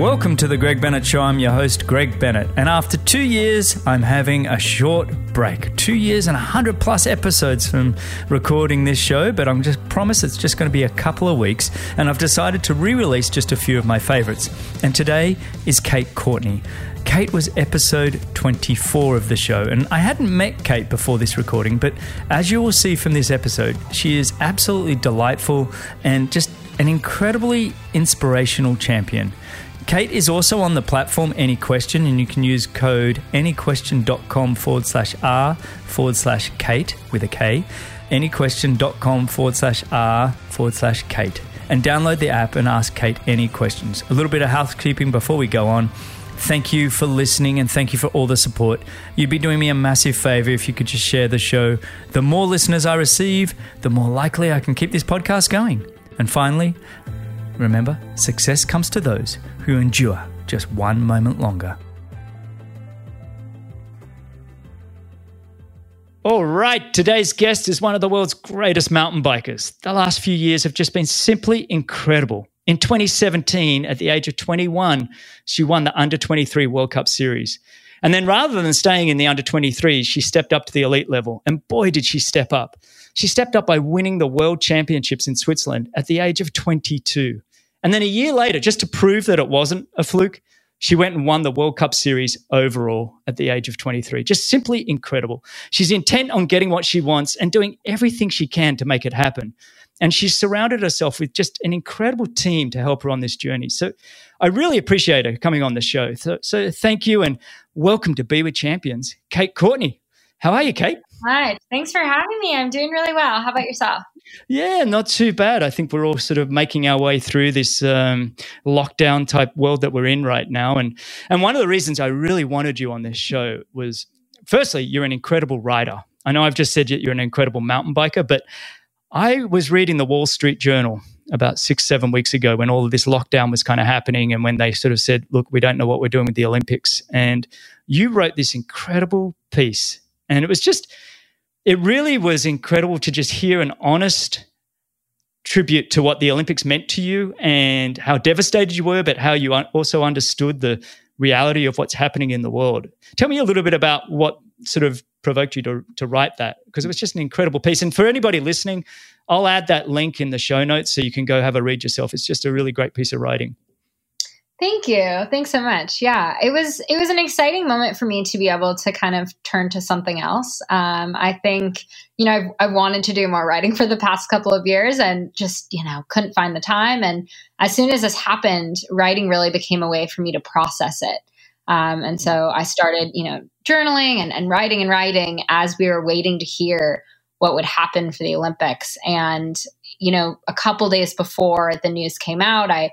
Welcome to the Greg Bennett Show. I'm your host, Greg Bennett. And after 2 years, I'm having a short break. 2 years and 100 plus episodes from recording this show, but I'm just promise it's just going to be a couple of weeks. And I've decided to re-release just a few of my favorites. And today is Kate Courtney. Kate was episode 24 of the show, and I hadn't met Kate before this recording, but as you will see from this episode, she is absolutely delightful and just an incredibly inspirational champion. Kate is also on the platform AnyQuestion, and you can use code anyquestion.com/r/Kate with a K, anyquestion.com/r/Kate, and download the app and ask Kate any questions. A little bit of housekeeping before we go on. Thank you for listening, and thank you for all the support. You'd be doing me a massive favor if you could just share the show. The more listeners I receive, the more likely I can keep this podcast going. And finally, remember, success comes to those who endure just one moment longer. All right, today's guest is one of the world's greatest mountain bikers. The last few years have just been simply incredible. In 2017, at the age of 21, she won the Under-23 World Cup Series. And then rather than staying in the Under-23, she stepped up to the elite level. And boy, did she step up. She stepped up by winning the World Championships in Switzerland at the age of 22. And then a year later, just to prove that it wasn't a fluke, she went and won the World Cup Series overall at the age of 23. Just simply incredible. She's intent on getting what she wants and doing everything she can to make it happen. And she's surrounded herself with just an incredible team to help her on this journey. So I really appreciate her coming on the show. So thank you, and welcome to Be With Champions, Kate Courtney. How are you, Kate? Hi, thanks for having me. I'm doing really well. How about yourself? Yeah, not too bad. I think we're all sort of making our way through this lockdown type world that we're in right now. And one of the reasons I really wanted you on this show was, firstly, you're an incredible rider. I know I've just said you're an incredible mountain biker, but I was reading the Wall Street Journal about 6-7 weeks ago when all of this lockdown was kind of happening, and when they sort of said, look, we don't know what we're doing with the Olympics. And you wrote this incredible piece. And it really was incredible to just hear an honest tribute to what the Olympics meant to you and how devastated you were, but how you also understood the reality of what's happening in the world. Tell me a little bit about what sort of provoked you to write that, because it was just an incredible piece. And for anybody listening, I'll add that link in the show notes so you can go have a read yourself. It's just a really great piece of writing. Thank you. Thanks so much. Yeah, it was an exciting moment for me to be able to kind of turn to something else. I think, I've wanted to do more writing for the past couple of years and just, couldn't find the time. And as soon as this happened, writing really became a way for me to process it. And so I started, journaling and writing as we were waiting to hear what would happen for the Olympics. And, a couple days before the news came out, I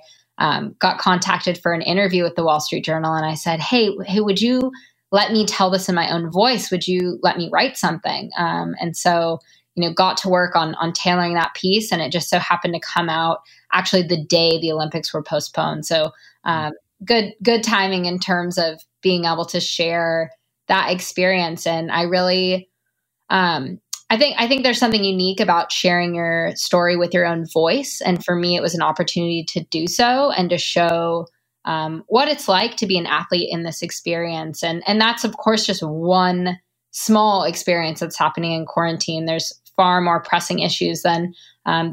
got contacted for an interview with the Wall Street Journal. And I said, hey, would you let me tell this in my own voice? Would you let me write something? And so, got to work on tailoring that piece. And it just so happened to come out actually the day the Olympics were postponed. So good timing in terms of being able to share that experience. And I really, I think there's something unique about sharing your story with your own voice. And for me, it was an opportunity to do so and to show what it's like to be an athlete in this experience. And that's, of course, just one small experience that's happening in quarantine. There's far more pressing issues than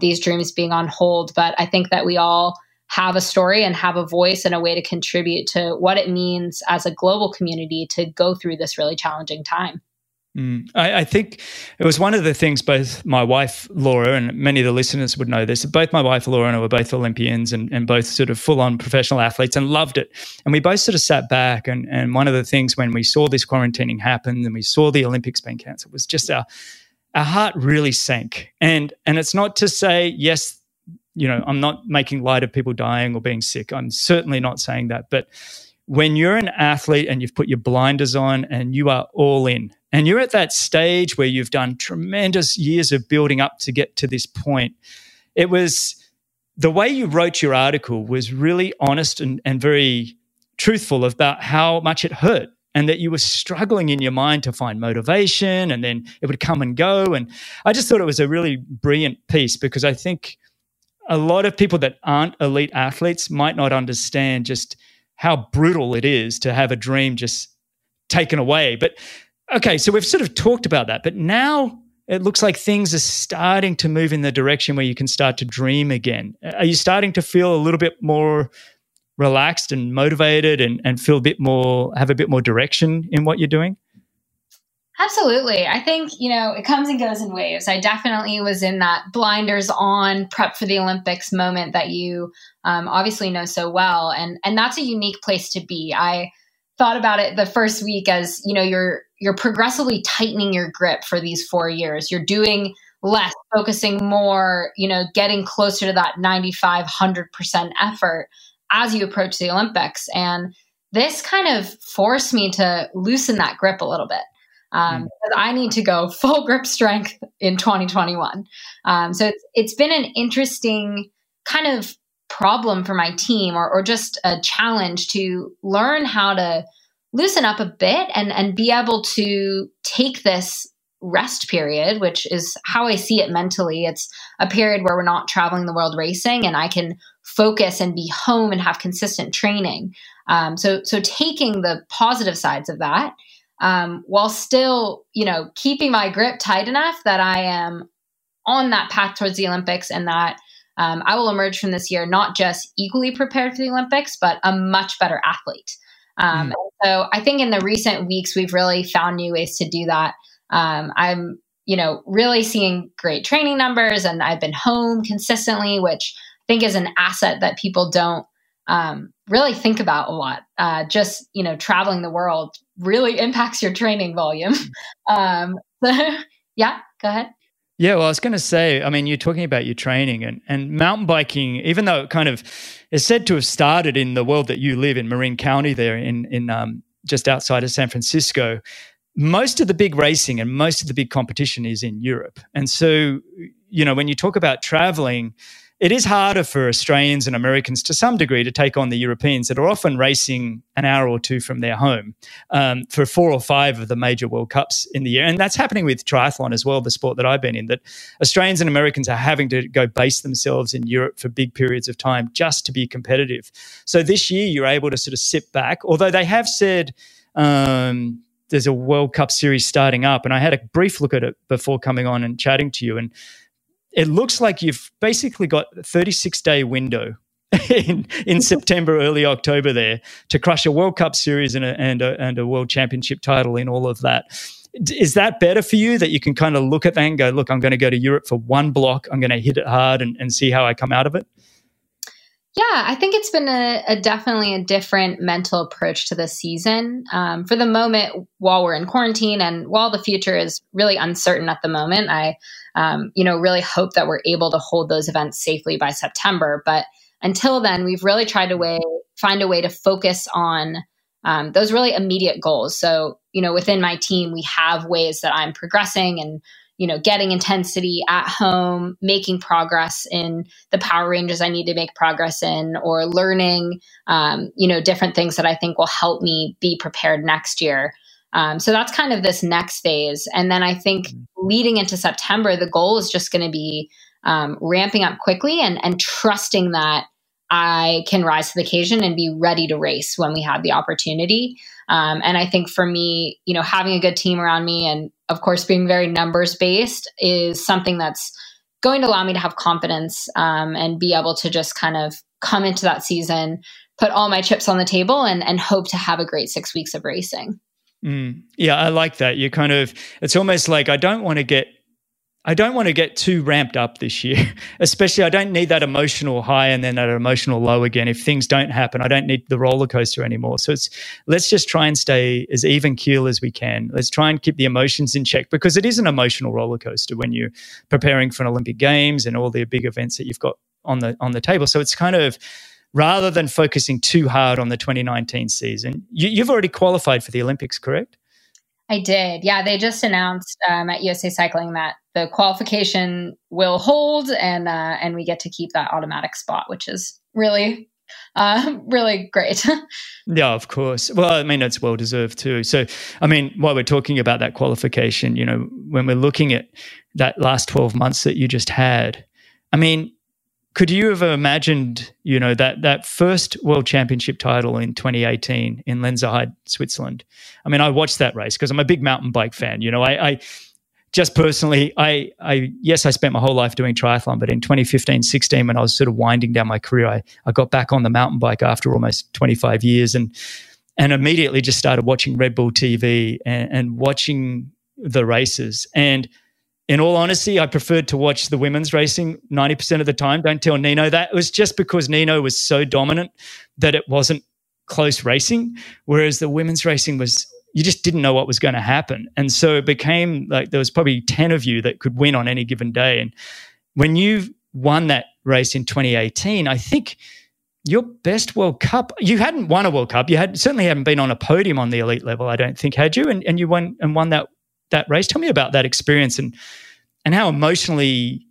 these dreams being on hold. But I think that we all have a story and have a voice and a way to contribute to what it means as a global community to go through this really challenging time. I think it was one of the things both my wife, Laura, and many of the listeners would know this, both my wife, Laura, and I were both Olympians and both sort of full-on professional athletes and loved it. And we both sort of sat back and one of the things when we saw this quarantining happen and we saw the Olympics being cancelled was just our heart really sank. And it's not to say, yes, I'm not making light of people dying or being sick. I'm certainly not saying that. But when you're an athlete and you've put your blinders on and you are all in, and you're at that stage where you've done tremendous years of building up to get to this point, it was the way you wrote your article was really honest and very truthful about how much it hurt and that you were struggling in your mind to find motivation, and then it would come and go. And I just thought it was a really brilliant piece, because I think a lot of people that aren't elite athletes might not understand just how brutal it is to have a dream just taken away. But okay, so we've sort of talked about that, but now it looks like things are starting to move in the direction where you can start to dream again. Are you starting to feel a little bit more relaxed and motivated and feel a bit more, have a bit more direction in what you're doing? Absolutely. I think, you know, it comes and goes in waves. I definitely was in that blinders on prep for the Olympics moment that you obviously know so well. And that's a unique place to be. I thought about it the first week as, you know, you're progressively tightening your grip for these 4 years. You're doing less, focusing more, you know, getting closer to that 95, 100% effort as you approach the Olympics. And this kind of forced me to loosen that grip a little bit. Because I need to go full grip strength in 2021. So it's been an interesting kind of problem for my team, or just a challenge to learn how to loosen up a bit and be able to take this rest period, which is how I see it mentally. It's a period where we're not traveling the world racing, and I can focus and be home and have consistent training. So taking the positive sides of that, while still, you know, keeping my grip tight enough that I am on that path towards the Olympics, and that I will emerge from this year not just equally prepared for the Olympics, but a much better athlete. So I think in the recent weeks, we've really found new ways to do that. I'm, you know, really seeing great training numbers, and I've been home consistently, which I think is an asset that people don't really think about a lot. Just, you know, traveling the world really impacts your training volume. Yeah, go ahead. Yeah, well, I was going to say, I mean, you're talking about your training and mountain biking, even though it kind of is said to have started in the world that you live in, Marin County there in just outside of San Francisco, most of the big racing and most of the big competition is in Europe. And so, you know, when you talk about traveling, it is harder for Australians and Americans to some degree to take on the Europeans that are often racing an hour or two from their home for 4 or 5 of the major World Cups in the year. And that's happening with triathlon as well, the sport that I've been in, that Australians and Americans are having to go base themselves in Europe for big periods of time just to be competitive. So this year you're able to sort of sit back, although they have said there's a World Cup series starting up. And I had a brief look at it before coming on and chatting to you, and it looks like you've basically got a 36-day window in September, early October there to crush a World Cup series and a World Championship title in all of that. Is that better for you, that you can kind of look at that and go, look, I'm going to go to Europe for one block. I'm going to hit it hard and see how I come out of it? Yeah, I think it's been a definitely a different mental approach to this season. For the moment, while we're in quarantine and while the future is really uncertain at the moment, I really hope that we're able to hold those events safely by September. But until then, we've really tried to find a way to focus on those really immediate goals. So, you know, within my team, we have ways that I'm progressing and, you know, getting intensity at home, making progress in the power ranges I need to make progress in, or learning, different things that I think will help me be prepared next year. So that's kind of this next phase. And then I think leading into September, the goal is just going to be ramping up quickly and trusting that I can rise to the occasion and be ready to race when we have the opportunity. And I think for me, you know, having a good team around me and, of course, being very numbers-based is something that's going to allow me to have confidence and be able to just kind of come into that season, put all my chips on the table and hope to have a great 6 weeks of racing. Yeah, I like that. You kind of, it's almost like I don't want to get too ramped up this year, especially I don't need that emotional high and then that emotional low again. If things don't happen, I don't need the roller coaster anymore. So let's just try and stay as even keel as we can. Let's try and keep the emotions in check, because it is an emotional roller coaster when you're preparing for an Olympic Games and all the big events that you've got on the table. So it's kind of, rather than focusing too hard on the 2019 season, you've already qualified for the Olympics, correct? I did. Yeah, they just announced at USA Cycling that the qualification will hold, and we get to keep that automatic spot, which is really, really great. Yeah, of course. Well, I mean, it's well deserved too. So, I mean, while we're talking about that qualification, you know, when we're looking at that last 12 months that you just had, I mean, Could you have imagined, you know, that first World Championship title in 2018 in Lenzerheide, Switzerland? I mean, I watched that race because I'm a big mountain bike fan. You know, I just personally, I spent my whole life doing triathlon, but in 2015, 16, when I was sort of winding down my career, I got back on the mountain bike after almost 25 years and immediately just started watching Red Bull TV and watching the races. And in all honesty, I preferred to watch the women's racing 90% of the time. Don't tell Nino that. It was just because Nino was so dominant that it wasn't close racing, whereas the women's racing was, you just didn't know what was going to happen. And so it became like there was probably 10 of you that could win on any given day. And when you won that race in 2018, I think your best World Cup, you hadn't won a World Cup. You had certainly hadn't been on a podium on the elite level, I don't think, had you? And you won that race. Tell me about that experience and how emotionally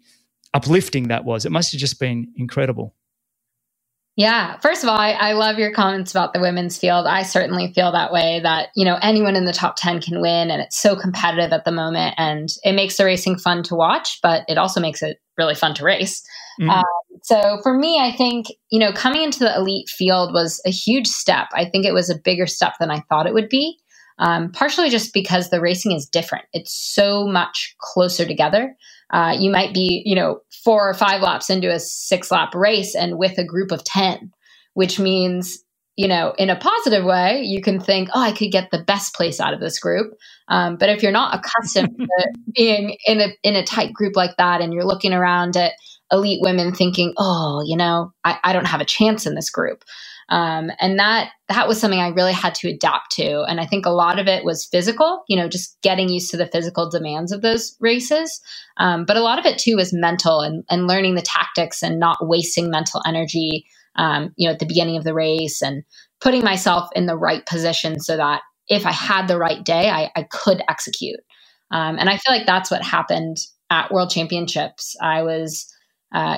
uplifting that was. It must have just been incredible. Yeah. First of all, I love your comments about the women's field. I certainly feel that way, that, you know, anyone in the top 10 can win, and it's so competitive at the moment, and it makes the racing fun to watch, but it also makes it really fun to race. Mm-hmm. So for me, I think, you know, coming into the elite field was a huge step. I think it was a bigger step than I thought it would be. Partially just because the racing is different. It's so much closer together. You might be, you know, 4 or 5 laps into a 6-lap race and with a group of 10, which means, you know, in a positive way, you can think, oh, I could get the best place out of this group. But if you're not accustomed to being in a tight group like that, and you're looking around at elite women thinking, oh, you know, I don't have a chance in this group. And that was something I really had to adapt to. And I think a lot of it was physical, you know, just getting used to the physical demands of those races. But a lot of it too was mental and learning the tactics and not wasting mental energy, you know, at the beginning of the race, and putting myself in the right position so that if I had the right day, I could execute. And I feel like that's what happened at World Championships. I was,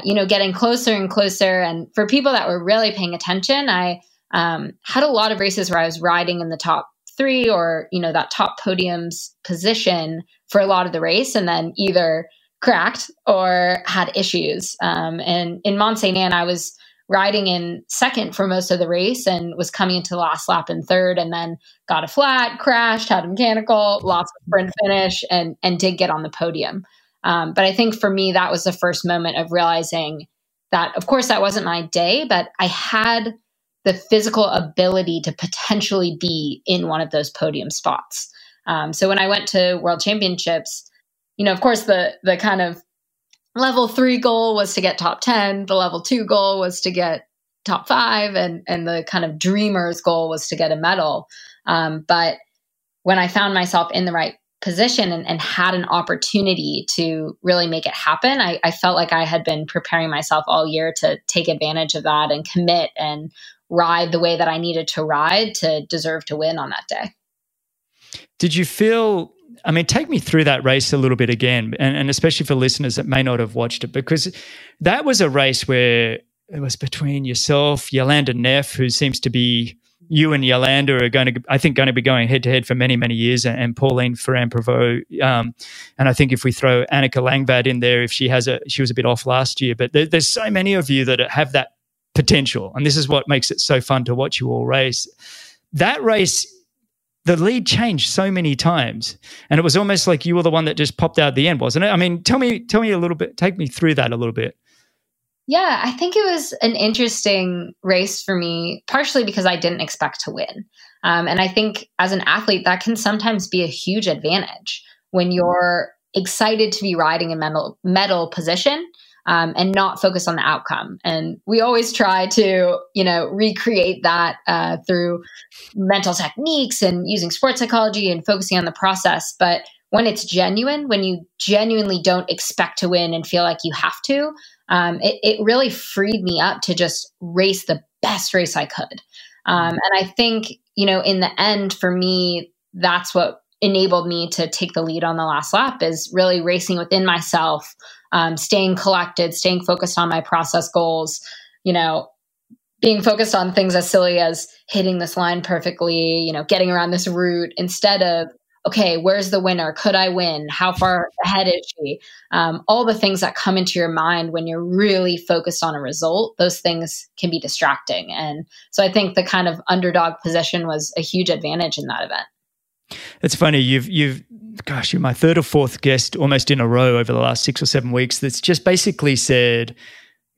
you know, getting closer and closer. And for people that were really paying attention, I had a lot of races where I was riding in the top 3 or, you know, that top podium's position for a lot of the race, and then either cracked or had issues. And in Mont-Saint-Anne, I was riding in second for most of the race and was coming into the last lap in third, and then got a flat, crashed, had a mechanical, lost a sprint finish, and did get on the podium. But I think for me, that was the first moment of realizing that, of course, that wasn't my day, but I had the physical ability to potentially be in one of those podium spots. So when I went to World Championships, you know, of course, the kind of level 3 goal was to get top 10. The level 2 goal was to get top 5. And the kind of dreamer's goal was to get a medal. But when I found myself in the right position and had an opportunity to really make it happen, I felt like I had been preparing myself all year to take advantage of that and commit and ride the way that I needed to ride to deserve to win on that day. Did you feel, I mean, take me through that race a little bit again, and especially for listeners that may not have watched it, because that was a race where it was between yourself, Yolanda Neff, who seems to be, you and Yolanda are going to be going head to head for many, many years, and Pauline Ferrand Prevot. And I think if we throw Annika Langvad in there, if she was a bit off last year, but there's so many of you that have that potential. And this is what makes it so fun to watch you all race. That race, the lead changed so many times, and it was almost like you were the one that just popped out at the end, wasn't it? I mean, tell me a little bit, take me through that a little bit. Yeah, I think it was an interesting race for me, partially because I didn't expect to win. And I think as an athlete, that can sometimes be a huge advantage when you're excited to be riding in medal position and not focus on the outcome. And we always try to, you know, recreate that through mental techniques and using sports psychology and focusing on the process. But when it's genuine, when you genuinely don't expect to win and feel like you have to, it really freed me up to just race the best race I could. And I think, you know, in the end, for me, that's what enabled me to take the lead on the last lap, is really racing within myself, staying collected, staying focused on my process goals, you know, being focused on things as silly as hitting this line perfectly, you know, getting around this route, instead of, okay, where's the winner? Could I win? How far ahead is she? All the things that come into your mind when you're really focused on a result, those things can be distracting. And so I think the kind of underdog position was a huge advantage in that event. It's funny, gosh, you're my third or fourth guest almost in a row over the last 6 or 7 weeks that's just basically said,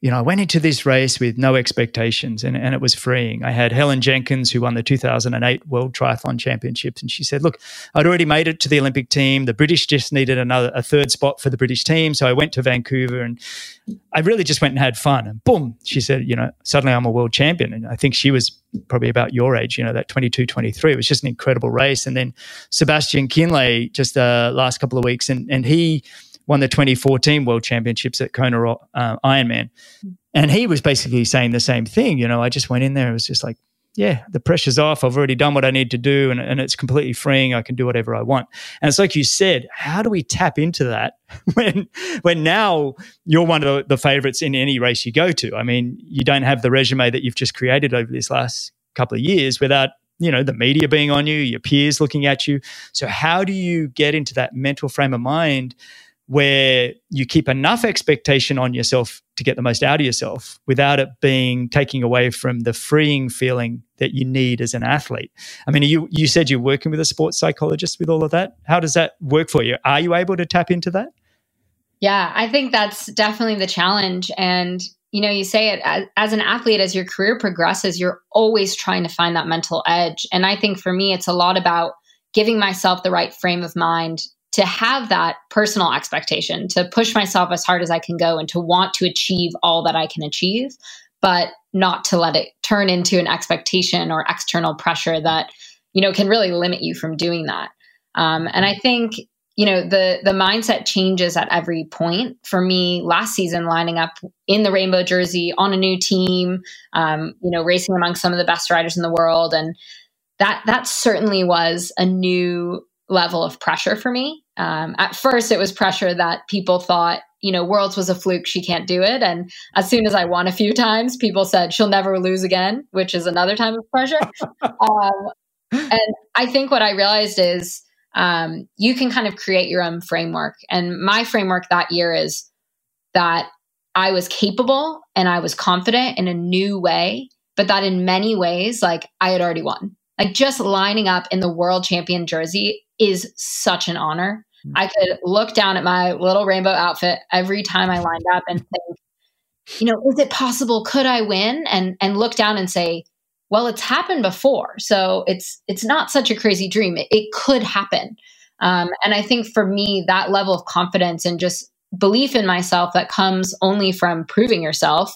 you know, I went into this race with no expectations, and it was freeing. I had Helen Jenkins, who won the 2008 World Triathlon Championships, and she said, look, I'd already made it to the Olympic team. The British just needed a third spot for the British team, so I went to Vancouver, and I really just went and had fun. And boom, she said, you know, suddenly I'm a world champion. And I think she was probably about your age, you know, that 22, 23. It was just an incredible race. And then Sebastian Kinley just the last couple of weeks, and he won the 2014 World Championships at Kona Ironman. And he was basically saying the same thing. You know, I just went in there and it was just like, yeah, the pressure's off. I've already done what I need to do, and it's completely freeing. I can do whatever I want. And it's like you said, how do we tap into that when now you're one of the favorites in any race you go to? I mean, you don't have the resume that you've just created over this last couple of years without, you know, the media being on you, your peers looking at you. So how do you get into that mental frame of mind where you keep enough expectation on yourself to get the most out of yourself without it being taking away from the freeing feeling that you need as an athlete? I mean, you said you're working with a sports psychologist with all of that. How does that work for you? Are you able to tap into that? Yeah, I think that's definitely the challenge. And, you know, you say it as an athlete, as your career progresses, you're always trying to find that mental edge. And I think for me, it's a lot about giving myself the right frame of mind to have that personal expectation, to push myself as hard as I can go and to want to achieve all that I can achieve, but not to let it turn into an expectation or external pressure that, you know, can really limit you from doing that. And I think, you know, the mindset changes at every point. For me, last season, lining up in the rainbow jersey on a new team, you know, racing among some of the best riders in the world. And that certainly was a new level of pressure for me. At first, it was pressure that people thought, you know, Worlds was a fluke, she can't do it. And as soon as I won a few times, people said, she'll never lose again, which is another time of pressure. And I think what I realized is you can kind of create your own framework. And my framework that year is that I was capable and I was confident in a new way, but that in many ways, like I had already won. Like just lining up in the world champion jersey is such an honor. I could look down at my little rainbow outfit every time I lined up and think, you know, is it possible? Could I win? And look down and say, well, it's happened before. So it's not such a crazy dream. It could happen. And I think for me, that level of confidence and just belief in myself that comes only from proving yourself,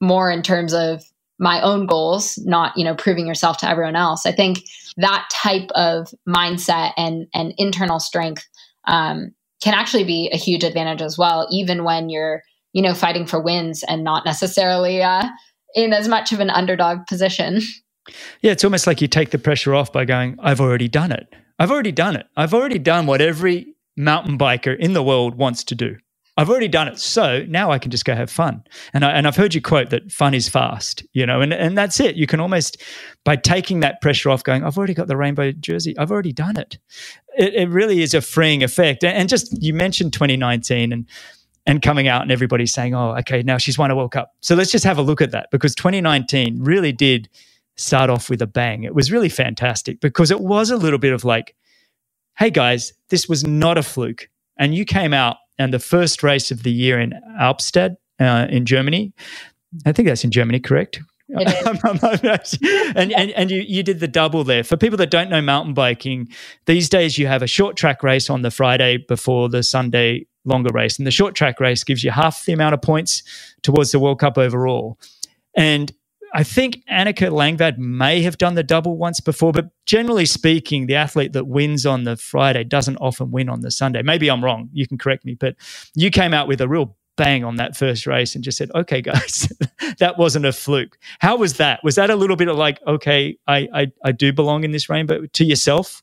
more in terms of my own goals, not, you know, proving yourself to everyone else. I think that type of mindset and internal strength can actually be a huge advantage as well, even when you're, you know, fighting for wins and not necessarily in as much of an underdog position. Yeah, it's almost like you take the pressure off by going, I've already done it. I've already done it. I've already done what every mountain biker in the world wants to do. I've already done it, so now I can just go have fun. And I've heard you quote that fun is fast, you know, and that's it. You can almost, by taking that pressure off, going, I've already got the rainbow jersey. I've already done it. It really is a freeing effect. And just, you mentioned 2019 and coming out and everybody saying, oh, okay, now she's won a World Cup. So let's just have a look at that, because 2019 really did start off with a bang. It was really fantastic because it was a little bit of like, hey guys, this was not a fluke. And you came out, and the first race of the year in Albstadt in Germany, I think that's in Germany, correct? And you did the double there. For people that don't know mountain biking, these days you have a short track race on the Friday before the Sunday longer race. And the short track race gives you half the amount of points towards the World Cup overall. And I think Annika Langvad may have done the double once before, but generally speaking, the athlete that wins on the Friday doesn't often win on the Sunday. Maybe I'm wrong. You can correct me, but you came out with a real bang on that first race and just said, okay, guys, that wasn't a fluke. How was that? Was that a little bit of like, okay, I do belong in this rainbow to yourself?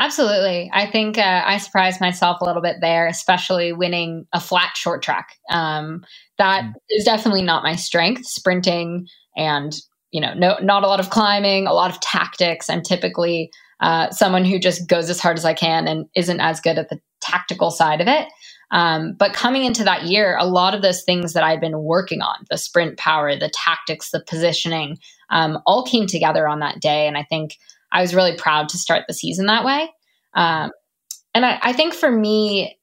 Absolutely. I think I surprised myself a little bit there, especially winning a flat short track. That is definitely not my strength, sprinting and, you know, not a lot of climbing, a lot of tactics. I'm typically someone who just goes as hard as I can and isn't as good at the tactical side of it. But coming into that year, a lot of those things that I'd been working on, the sprint power, the tactics, the positioning, all came together on that day. And I think I was really proud to start the season that way. And I think for me,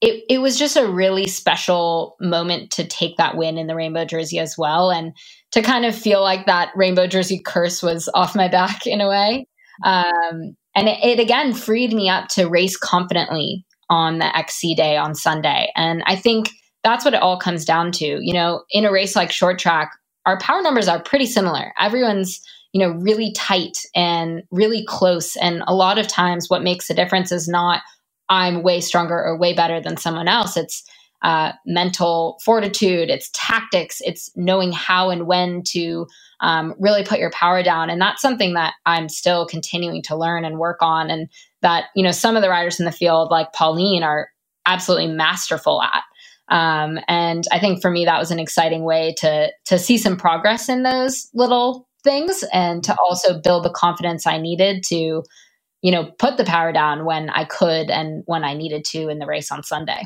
it was just a really special moment to take that win in the rainbow jersey as well. And to kind of feel like that rainbow jersey curse was off my back in a way. And it again freed me up to race confidently on the XC day on Sunday. And I think that's what it all comes down to. You know, in a race like short track, our power numbers are pretty similar. Everyone's, you know, really tight and really close. And a lot of times what makes the difference is not I'm way stronger or way better than someone else. It's mental fortitude, it's tactics, it's knowing how and when to really put your power down. And that's something that I'm still continuing to learn and work on. And that, you know, some of the riders in the field like Pauline are absolutely masterful at. And I think for me, that was an exciting way to see some progress in those little things and to also build the confidence I needed to, you know, put the power down when I could and when I needed to in the race on Sunday.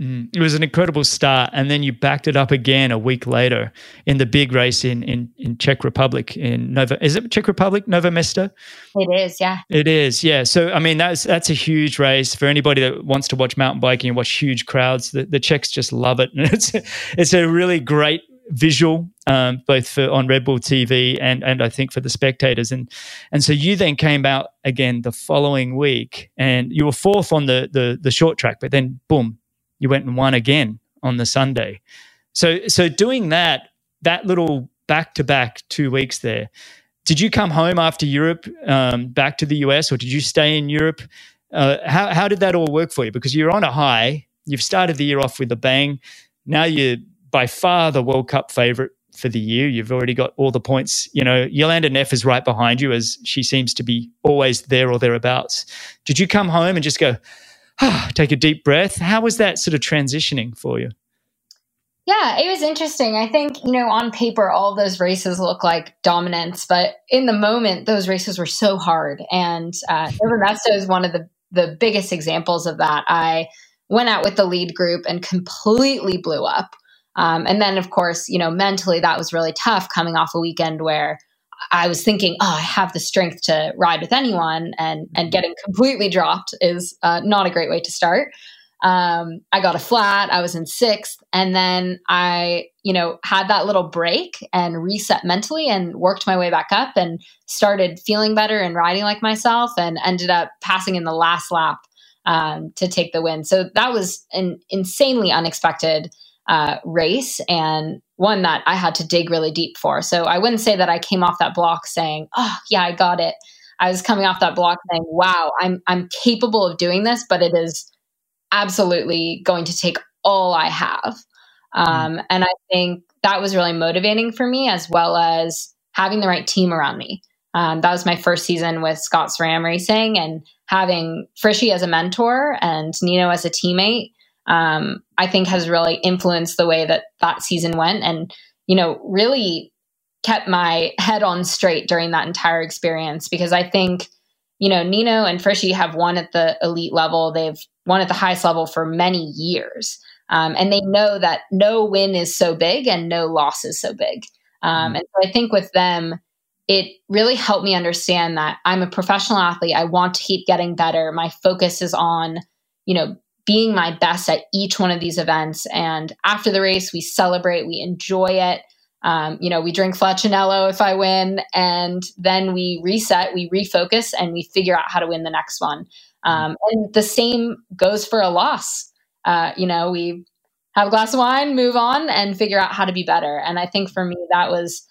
It was an incredible start. And then you backed it up again a week later in the big race in Czech Republic. Is it Czech Republic? Nové Město? It is, yeah. It is, yeah. So, I mean, that's a huge race for anybody that wants to watch mountain biking and watch huge crowds. The Czechs just love it. And it's a really great visual, both on Red Bull TV and I think for the spectators. And so you then came out again the following week and you were fourth on the short track, but then boom, you went and won again on the Sunday. So doing that little back-to-back 2 weeks there, did you come home after Europe, back to the US, or did you stay in Europe? How did that all work for you? Because you're on a high, you've started the year off with a bang, now you're by far the World Cup favorite for the year. You've already got all the points. You know, Yolanda Neff is right behind you, as she seems to be always there or thereabouts. Did you come home and just go, take a deep breath? How was that sort of transitioning for you? Yeah, it was interesting. I think, you know, on paper, all those races look like dominance, but in the moment, those races were so hard. And Nové Město is one of the biggest examples of that. I went out with the lead group and completely blew up. And then, of course, you know, mentally, that was really tough coming off a weekend where I was thinking, oh, I have the strength to ride with anyone, and getting completely dropped is not a great way to start. I got a flat, I was in sixth, and then I, you know, had that little break and reset mentally and worked my way back up and started feeling better and riding like myself and ended up passing in the last lap to take the win. So that was an insanely unexpected race, and one that I had to dig really deep for. So I wouldn't say that I came off that block saying, oh yeah, I got it. I was coming off that block saying, wow, I'm capable of doing this, but it is absolutely going to take all I have. And I think that was really motivating for me, as well as having the right team around me. That was my first season with Scott-SRAM Racing, and having Frischknecht as a mentor and Nino as a teammate, I think has really influenced the way that season went, and, you know, really kept my head on straight during that entire experience, because I think, you know, Nino and Frischknecht have won at the elite level. They've won at the highest level for many years. And they know that no win is so big and no loss is so big. And so I think with them, it really helped me understand that I'm a professional athlete. I want to keep getting better. My focus is on, you know, being my best at each one of these events. And after the race, we celebrate, we enjoy it. You know, we drink Fletchinello if I win, and then we reset, we refocus, and we figure out how to win the next one. And the same goes for a loss. You know, we have a glass of wine, move on, and figure out how to be better. And I think for me, that was,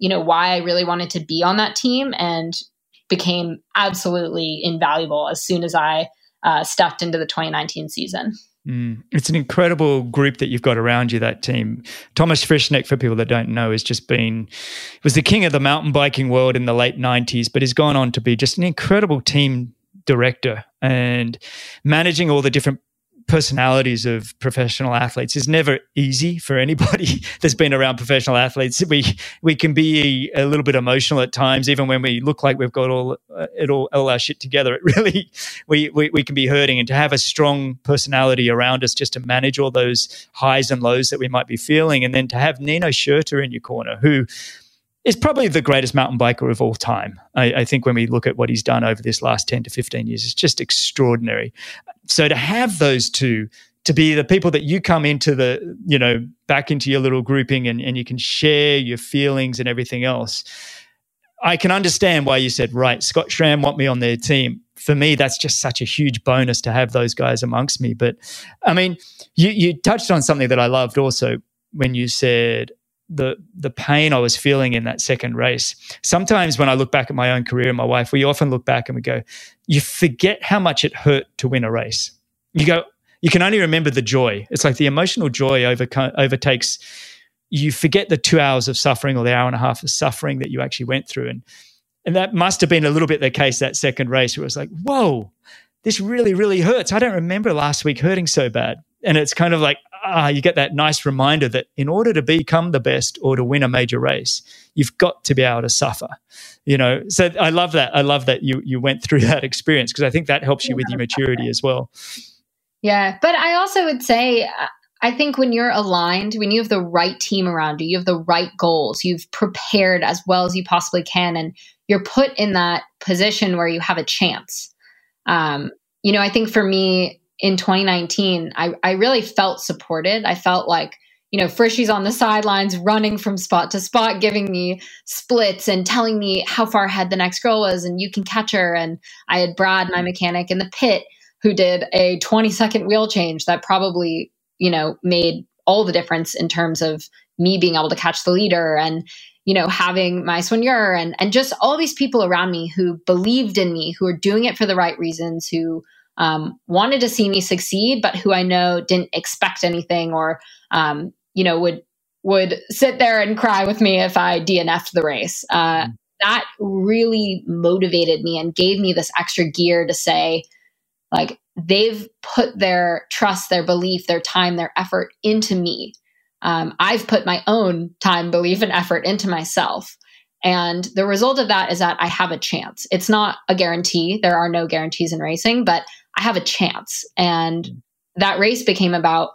you know, why I really wanted to be on that team, and became absolutely invaluable as soon as I stuffed into the 2019 season. It's an incredible group that you've got around you, that team. Thomas Frischknecht, for people that don't know, has just was the king of the mountain biking world in the late 90s, but has gone on to be just an incredible team director and managing all the different personalities of professional athletes is never easy for anybody that's been around professional athletes. We can be a little bit emotional at times, even when we look like we've got all our shit together. It really, we can be hurting, and to have a strong personality around us just to manage all those highs and lows that we might be feeling, and then to have Nino Schurter in your corner, who is probably the greatest mountain biker of all time. I think when we look at what he's done over this last 10 to 15 years, it's just extraordinary. So to have those two, to be the people that you come into the, you know, back into your little grouping, and you can share your feelings and everything else. I can understand why you said, right, Scott-SRAM want me on their team. For me, that's just such a huge bonus to have those guys amongst me. But I mean, you touched on something that I loved also when you said, the pain I was feeling in that second race. Sometimes when I look back at my own career and my wife, we often look back and we go, you forget how much it hurt to win a race. You go, you can only remember the joy. It's like the emotional joy overtakes. You forget the 2 hours of suffering or the hour and a half of suffering that you actually went through. And that must have been a little bit the case that second race, where it was like, whoa, this really, really hurts. I don't remember last week hurting so bad. And it's kind of like, you get that nice reminder that in order to become the best or to win a major race, you've got to be able to suffer, you know. So I love that. I love that you went through that experience, because I think that helps you with your maturity as well. Yeah, but I also would say, I think when you're aligned, when you have the right team around you, you have the right goals, you've prepared as well as you possibly can, and you're put in that position where you have a chance. You know, I think for me, in 2019, I really felt supported. I felt like, you know, Frischie's on the sidelines running from spot to spot, giving me splits and telling me how far ahead the next girl was and you can catch her. And I had Brad, my mechanic, in the pit who did a 20-second wheel change that probably, you know, made all the difference in terms of me being able to catch the leader, and, you know, having my soigneur and just all these people around me who believed in me, who are doing it for the right reasons, who wanted to see me succeed, but who I know didn't expect anything, or, you know, would sit there and cry with me if I DNF'd the race. That really motivated me and gave me this extra gear to say, like, they've put their trust, their belief, their time, their effort into me. I've put my own time, belief, and effort into myself. And the result of that is that I have a chance. It's not a guarantee. There are no guarantees in racing, but I have a chance. And that race became about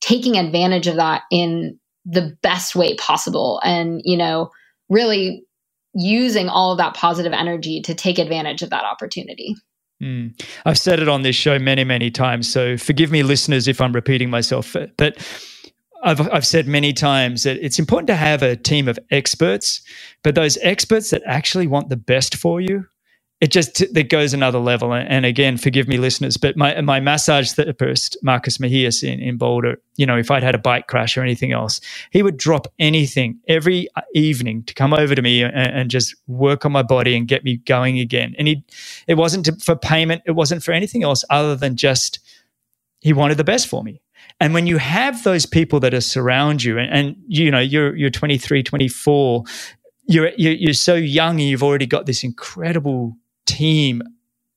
taking advantage of that in the best way possible. And, you know, really using all of that positive energy to take advantage of that opportunity. I've said it on this show many, many times, so forgive me, listeners, if I'm repeating myself, but I've said many times that it's important to have a team of experts, but those experts that actually want the best for you, it just, that goes another level. And again, forgive me, listeners, but my massage therapist, Marcus Mejia in Boulder, you know, if I'd had a bike crash or anything else, he would drop anything every evening to come over to me and just work on my body and get me going again. And it wasn't for payment. It wasn't for anything else other than just he wanted the best for me. And when you have those people that are surround you, and you know, you're 23, 24, you're so young, and you've already got this incredible team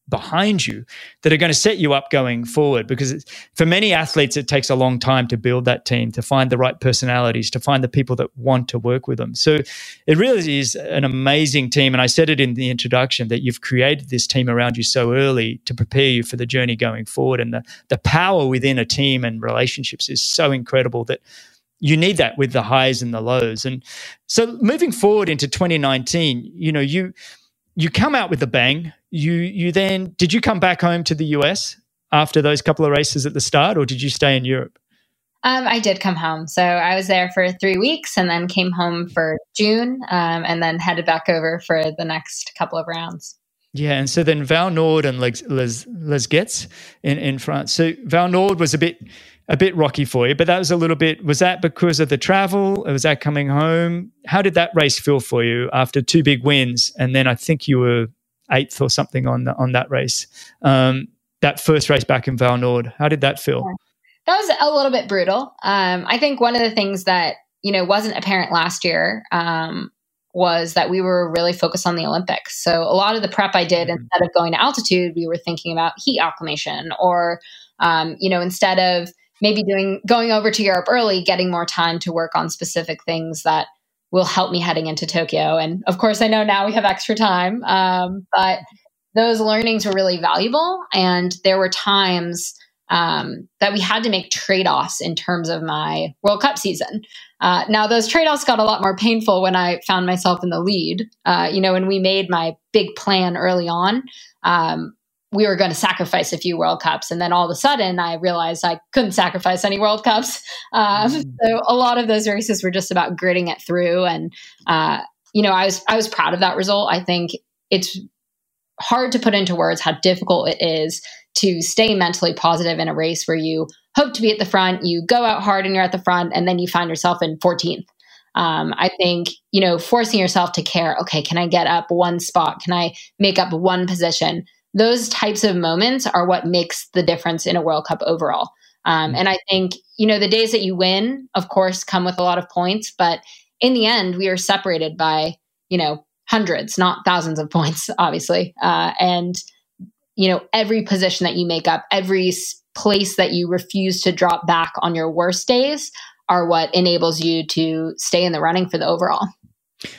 behind you that are going to set you up going forward. Because for many athletes, it takes a long time to build that team, to find the right personalities, to find the people that want to work with them. So it really is an amazing team. And I said it in the introduction that you've created this team around you so early to prepare you for the journey going forward. And the power within a team and relationships is so incredible that you need that with the highs and the lows. And so moving forward into 2019, you know, you come out with a bang. You then, did you come back home to the US after those couple of races at the start, or did you stay in Europe? I did come home. So I was there for 3 weeks and then came home for June, and then headed back over for the next couple of rounds. Yeah, and so then Vallnord and Les Gets in France. So Vallnord was a bit rocky for you, but that was a little bit, was that because of the travel? Or was that coming home? How did that race feel for you after two big wins? And then I think you were 8th or something on that race, that first race back in Vallnord. How did that feel? That was a little bit brutal. I think one of the things that, you know, wasn't apparent last year, was that we were really focused on the Olympics. So a lot of the prep I did, instead of going to altitude, we were thinking about heat acclimation or You know, instead of maybe going over to Europe early, getting more time to work on specific things that will help me heading into Tokyo. And of course, I know now we have extra time, but those learnings were really valuable. And there were times that we had to make trade-offs in terms of my World Cup season. Now, those trade-offs got a lot more painful when I found myself in the lead. You know, when we made my big plan early on, we were going to sacrifice a few World Cups. And then all of a sudden, I realized I couldn't sacrifice any World Cups. So a lot of those races were just about gritting it through. And, you know, I was proud of that result. I think it's hard to put into words how difficult it is to stay mentally positive in a race where you hope to be at the front, you go out hard and you're at the front, and then you find yourself in 14th. I think, you know, forcing yourself to care, okay, can I get up one spot? Can I make up one position? Those types of moments are what makes the difference in a World Cup overall. And I think, you know, the days that you win, of course, come with a lot of points, but in the end, we are separated by, you know, hundreds, not thousands of points, obviously. And, you know, every position that you make up, every place that you refuse to drop back on your worst days are what enables you to stay in the running for the overall.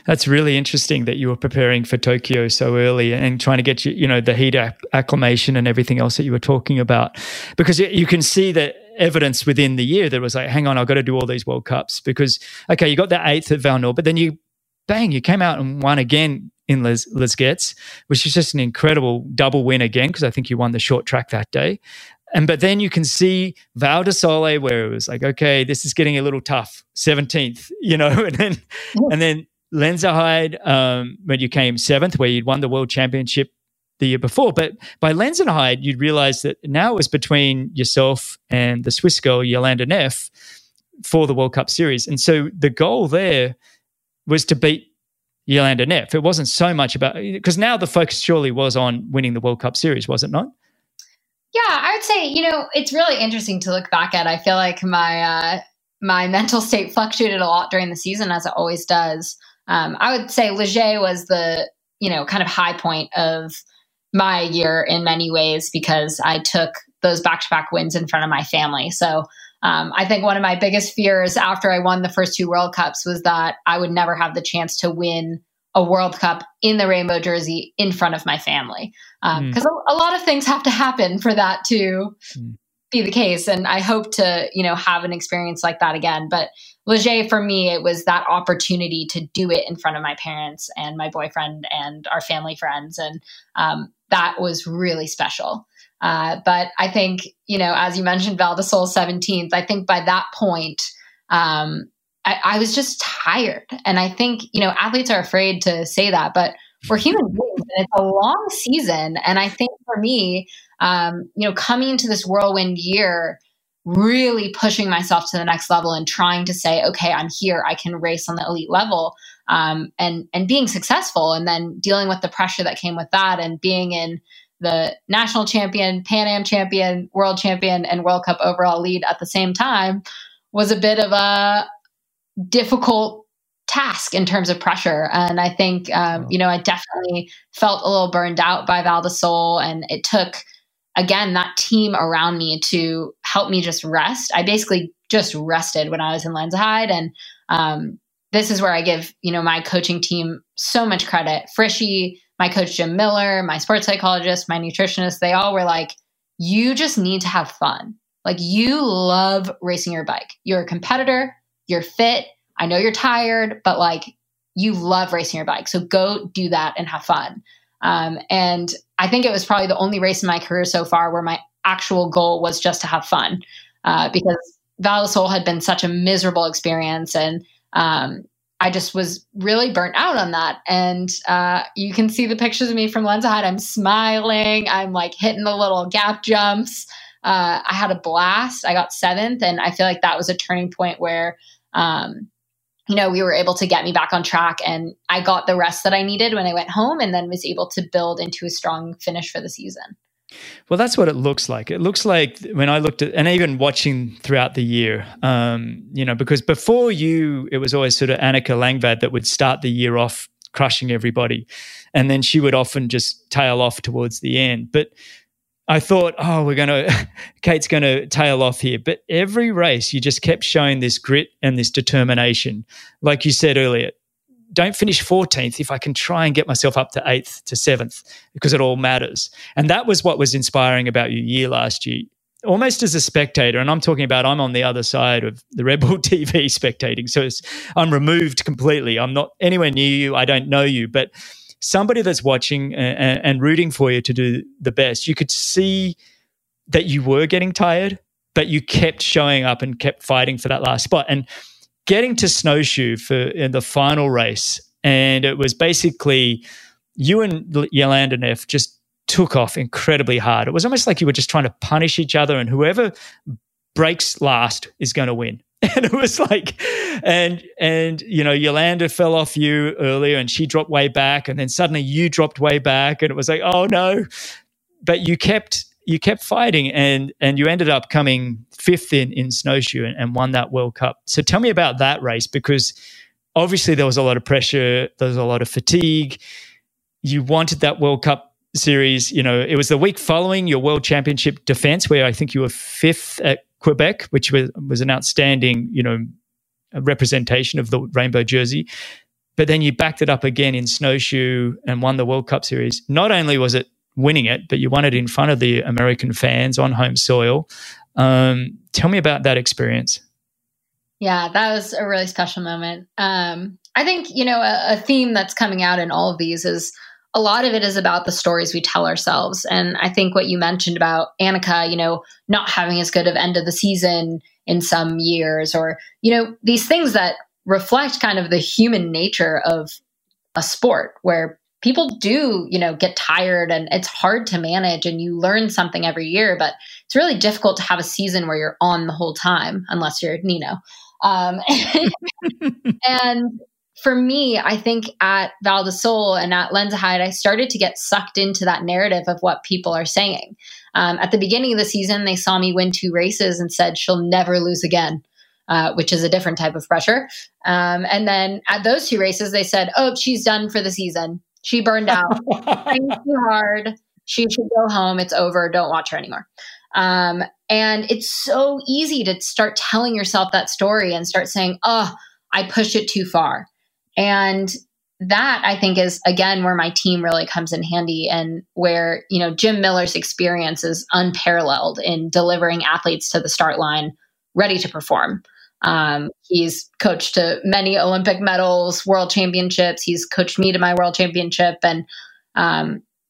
That's really interesting that you were preparing for Tokyo so early and trying to get, you know, the heat acclimation and everything else that you were talking about, because you can see that evidence within the year that was like, hang on, I've got to do all these World Cups because, okay, you got that 8th at Vallnord, but then you came out and won again in Les Gets, which is just an incredible double win again, because I think you won the short track that day. But then you can see Val di Sole, where it was like, okay, this is getting a little tough, 17th, you know, and then Lenzerheide, when you came 7th, where you'd won the World Championship the year before. But by Lenzerheide, you'd realize that now it was between yourself and the Swiss girl, Yolanda Neff, for the World Cup Series. And so the goal there was to beat Yolanda Neff. It wasn't so much about, because now the focus surely was on winning the World Cup Series, was it not? Yeah, I would say, you know, it's really interesting to look back at. I feel like my mental state fluctuated a lot during the season, as it always does. I would say Leger was the, you know, kind of high point of my year in many ways, because I took those back-to-back wins in front of my family. So I think one of my biggest fears after I won the first two World Cups was that I would never have the chance to win a World Cup in the rainbow jersey in front of my family. Because a lot of things have to happen for that to be the case. And I hope to, you know, have an experience like that again. But Leger, for me, it was that opportunity to do it in front of my parents and my boyfriend and our family friends. And that was really special. But I think, you know, as you mentioned, Val di Sole 17th, I think by that point, I was just tired. And I think, you know, athletes are afraid to say that, but we're human beings and it's a long season. And I think for me, you know, coming into this whirlwind year, really pushing myself to the next level and trying to say, okay, I'm here, I can race on the elite level, and being successful, and then dealing with the pressure that came with that and being in the national champion, Pan Am champion, world champion, and World Cup overall lead at the same time was a bit of a difficult task in terms of pressure. And I think, you know, I definitely felt a little burned out by Val di Sole, and it took, again, that team around me to help me just rest. I basically just rested when I was in Lenzerheide. And this is where I give, you know, my coaching team so much credit. Frischknecht, my coach Jim Miller, my sports psychologist, my nutritionist, they all were like, you just need to have fun. Like, you love racing your bike. You're a competitor, you're fit. I know you're tired, but like, you love racing your bike. So go do that and have fun. And I think it was probably the only race in my career so far where my actual goal was just to have fun, because Val di Sole had been such a miserable experience. And, I just was really burnt out on that. And you can see the pictures of me from Lenzerheide. I'm smiling. I'm like hitting the little gap jumps. I had a blast. I got 7th. And I feel like that was a turning point where, you know, we were able to get me back on track. And I got the rest that I needed when I went home, and then was able to build into a strong finish for the season. Well, that's what it looks like. It looks like when I looked at, and even watching throughout the year, you know, because before you, it was always sort of Annika Langvad that would start the year off crushing everybody. And then she would often just tail off towards the end. But I thought, oh, Kate's going to tail off here. But every race, you just kept showing this grit and this determination. Like you said earlier, don't finish 14th if I can try and get myself up to 8th to 7th, because it all matters. And that was what was inspiring about your year last year, almost as a spectator. And I'm talking about, I'm on the other side of the Red Bull TV spectating. So I'm removed completely. I'm not anywhere near you. I don't know you. But somebody that's watching and rooting for you to do the best, you could see that you were getting tired, but you kept showing up and kept fighting for that last spot. And getting to Snowshoe in the final race, and it was basically you and Yolanda Neff just took off incredibly hard. It was almost like you were just trying to punish each other, and whoever breaks last is going to win. And it was like, and you know, Yolanda fell off you earlier and she dropped way back, and then suddenly you dropped way back, and it was like, oh no. But you kept fighting, and you ended up coming fifth in Snowshoe and won that World Cup. So tell me about that race, because obviously there was a lot of pressure, there was a lot of fatigue. You wanted that World Cup series. You know, it was the week following your World Championship defense, where I think you were fifth at Quebec, which was an outstanding, you know, representation of the rainbow jersey. But then you backed it up again in Snowshoe and won the World Cup Series. Not only was it winning it, but you won it in front of the American fans on home soil. Tell me about that experience. Yeah, that was a really special moment. I think, you know, a theme that's coming out in all of these is a lot of it is about the stories we tell ourselves. And I think what you mentioned about Annika, you know, not having as good of end of the season in some years, or, you know, these things that reflect kind of the human nature of a sport where people do, you know, get tired and it's hard to manage, and you learn something every year, but it's really difficult to have a season where you're on the whole time, unless you're Nino. And for me, I think at Val di Sole and at Lenzerheide, I started to get sucked into that narrative of what people are saying. At the beginning of the season, they saw me win 2 races and said, she'll never lose again, which is a different type of pressure. And then at those 2 races, they said, oh, she's done for the season. She burned out. She's too hard. She should go home. It's over. Don't watch her anymore. And it's so easy to start telling yourself that story and start saying, oh, I pushed it too far. And that, I think, is, again, where my team really comes in handy, and where, you know, Jim Miller's experience is unparalleled in delivering athletes to the start line ready to perform. He's coached to many Olympic medals, world championships. He's coached me to my world championship. And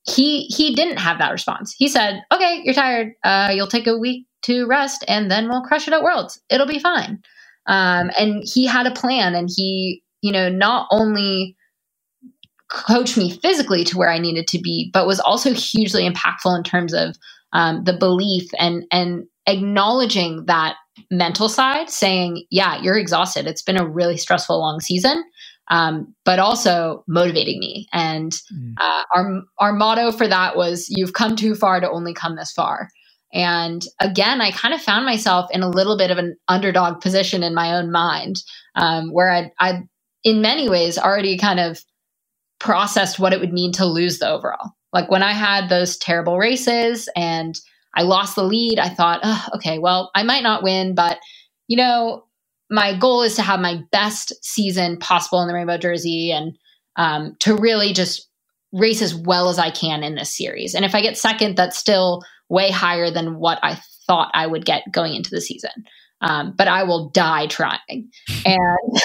he didn't have that response. He said, okay, you're tired. You'll take a week to rest, and then we'll crush it at Worlds. It'll be fine. And he had a plan, and he, you know, not only coached me physically to where I needed to be, but was also hugely impactful in terms of the belief and acknowledging that mental side, saying, yeah, you're exhausted. It's been a really stressful long season, but also motivating me. And our motto for that was, you've come too far to only come this far. And again, I kind of found myself in a little bit of an underdog position in my own mind, where I in many ways already kind of processed what it would mean to lose the overall. Like when I had those terrible races and I lost the lead, I thought, oh, okay, well, I might not win, but you know, my goal is to have my best season possible in the rainbow jersey, and to really just race as well as I can in this series. And if I get second, that's still way higher than what I thought I would get going into the season. But I will die trying. And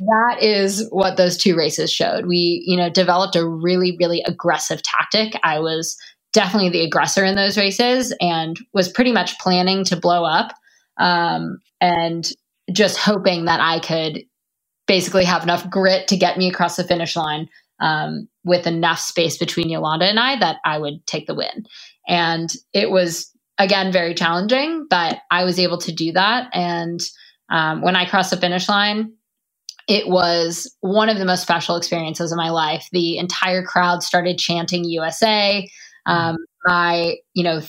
that is what those 2 races showed. We, you know, developed a really, really aggressive tactic. I was definitely the aggressor in those races and was pretty much planning to blow up, and just hoping that I could basically have enough grit to get me across the finish line, with enough space between Yolanda and I that I would take the win. And it was, again, very challenging, but I was able to do that. And when I crossed the finish line, it was one of the most special experiences of my life. The entire crowd started chanting USA. My, you know,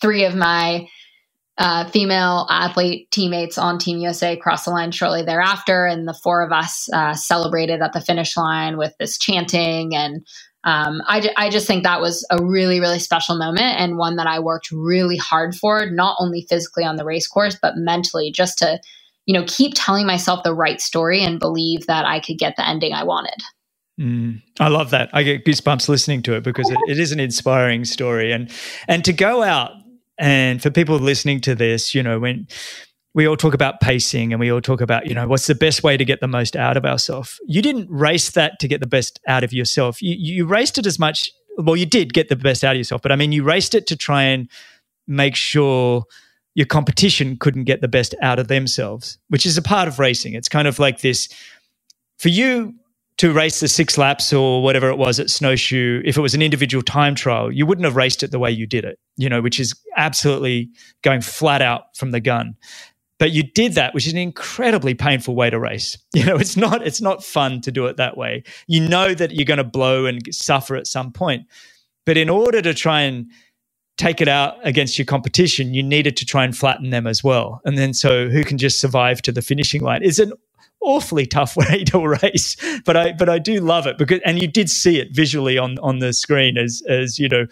3 of my female athlete teammates on Team USA crossed the line shortly thereafter, and the 4 of us celebrated at the finish line with this chanting. And I just think that was a really, really special moment, and one that I worked really hard for, not only physically on the race course, but mentally, just to, you know, keep telling myself the right story and believe that I could get the ending I wanted. I love that. I get goosebumps listening to it, because it is an inspiring story. And to go out, and for people listening to this, you know, when we all talk about pacing and we all talk about, you know, what's the best way to get the most out of ourselves. You didn't race that to get the best out of yourself. You raced it as much, well, you did get the best out of yourself, but I mean, you raced it to try and make sure your competition couldn't get the best out of themselves, which is a part of racing. It's kind of like this, for you to race the 6 laps or whatever it was at Snowshoe, if it was an individual time trial, you wouldn't have raced it the way you did it, you know, which is absolutely going flat out from the gun. But you did that, which is an incredibly painful way to race. You know, it's not fun to do it that way. You know that you're going to blow and suffer at some point. But in order to try and take it out against your competition, you needed to try and flatten them as well. And then so who can just survive to the finishing line is an awfully tough way to race, but I do love it, because, and you did see it visually on the screen as you know,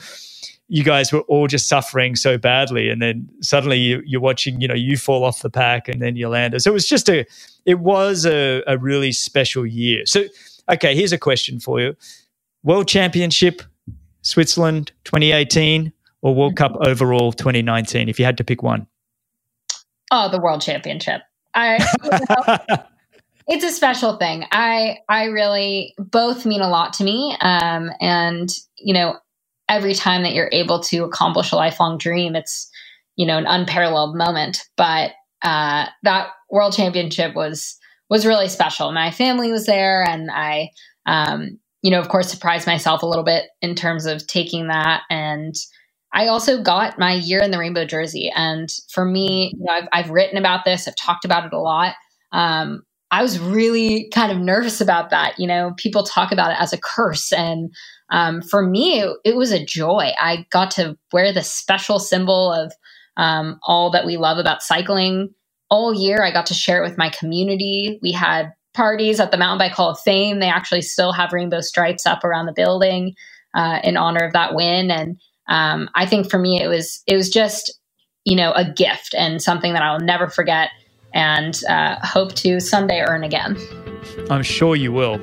you guys were all just suffering so badly, and then suddenly you're watching, you know, you fall off the pack and then you land. So it was just a really special year. So, okay, here's a question for you. World Championship, Switzerland 2018, or World Cup overall 2019, if you had to pick one? Oh, the World Championship. It's a special thing. I really, both mean a lot to me. And, you know, every time that you're able to accomplish a lifelong dream, it's, you know, an unparalleled moment. But that World Championship was really special. My family was there, and I, you know, of course, surprised myself a little bit in terms of taking that. And I also got my year in the rainbow jersey. And for me, you know, I've written about this. I've talked about it a lot. I was really kind of nervous about that. You know, people talk about it as a curse. And for me, it was a joy. I got to wear the special symbol of all that we love about cycling all year. I got to share it with my community. We had parties at the Mountain Bike Hall of Fame. They actually still have rainbow stripes up around the building in honor of that win. And I think for me, it was just, you know, a gift and something that I'll never forget, and hope to someday earn again. I'm sure you will.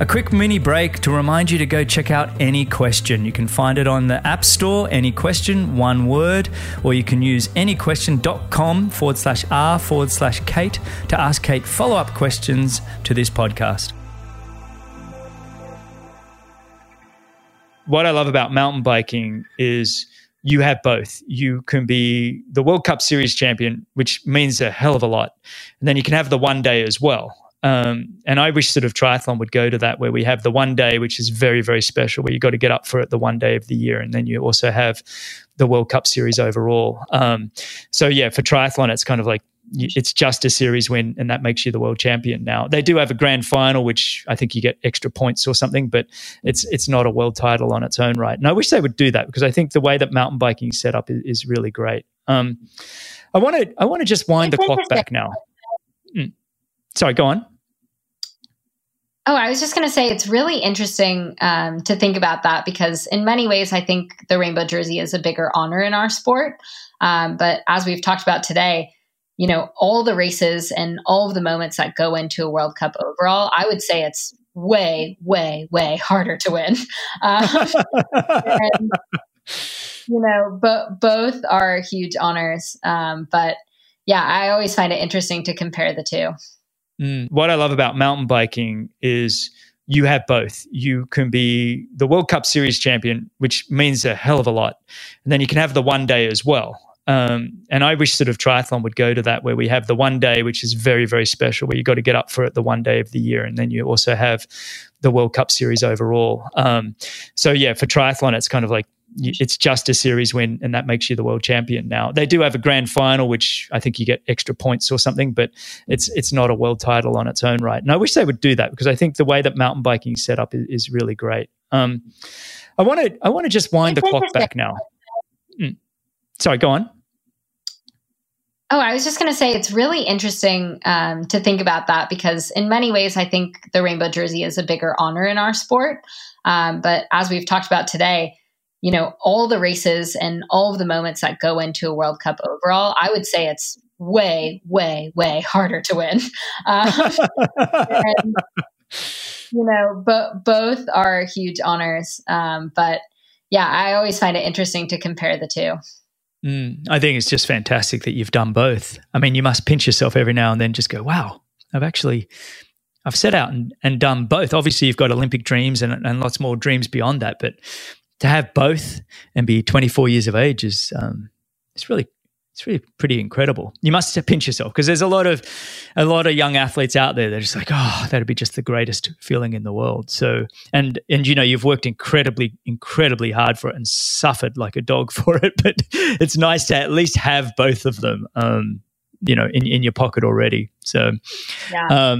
A quick mini break to remind you to go check out AnyQuestion. You can find it on the App Store, AnyQuestion, one word, or you can use anyquestion.com/r/Kate to ask Kate follow-up questions to this podcast. What I love about mountain biking is you have both. You can be the World Cup Series champion, which means a hell of a lot. And then you can have the one day as well. And I wish sort of triathlon would go to that, where we have the one day, which is very, very special, where you got to get up for it the one day of the year. And then you also have the World Cup Series overall. So yeah, for triathlon, it's kind of like, it's just a series win, and that makes you the world champion now. They do have a grand final, which I think you get extra points or something, but it's not a world title on its own right. And I wish they would do that, because I think the way that mountain biking is set up is really great. I want to just wind the clock back now. Sorry, go on. Oh, I was just going to say, it's really interesting to think about that, because in many ways, I think the rainbow jersey is a bigger honor in our sport. But as we've talked about today, you know, all the races and all of the moments that go into a World Cup overall, I would say it's way, way, way harder to win. And, you know, both are huge honors. But yeah, I always find it interesting to compare the two. What I love about mountain biking is you have both. You can be the World Cup Series champion, which means a hell of a lot. And then you can have the one day as well. And I wish sort of triathlon would go to that, where we have the one day, which is very, very special, where you got to get up for it the one day of the year. And then you also have the World Cup Series overall. So yeah, for triathlon, it's kind of like, it's just a series win, and that makes you the world champion now. They do have a grand final, which I think you get extra points or something, but it's not a world title on its own right. And I wish they would do that, because I think the way that mountain biking is set up is really great. I want to just wind the clock back now. Sorry, go on. Oh, I was just going to say, it's really interesting to think about that, because in many ways, I think the rainbow jersey is a bigger honor in our sport. But as we've talked about today, you know, all the races and all of the moments that go into a World Cup overall, I would say it's way, way, way harder to win. And, you know, both are huge honors. But yeah, I always find it interesting to compare the two. I think it's just fantastic that you've done both. I mean, you must pinch yourself every now and then, just go, wow, I've set out and done both. Obviously, you've got Olympic dreams and lots more dreams beyond that, but to have both and be 24 years of age is it's really pretty incredible. You must pinch yourself, because there's a lot of young athletes out there that are just like, oh, that'd be just the greatest feeling in the world. So, and you know, you've worked incredibly hard for it and suffered like a dog for it, but it's nice to at least have both of them, you know, in your pocket already. So, yeah,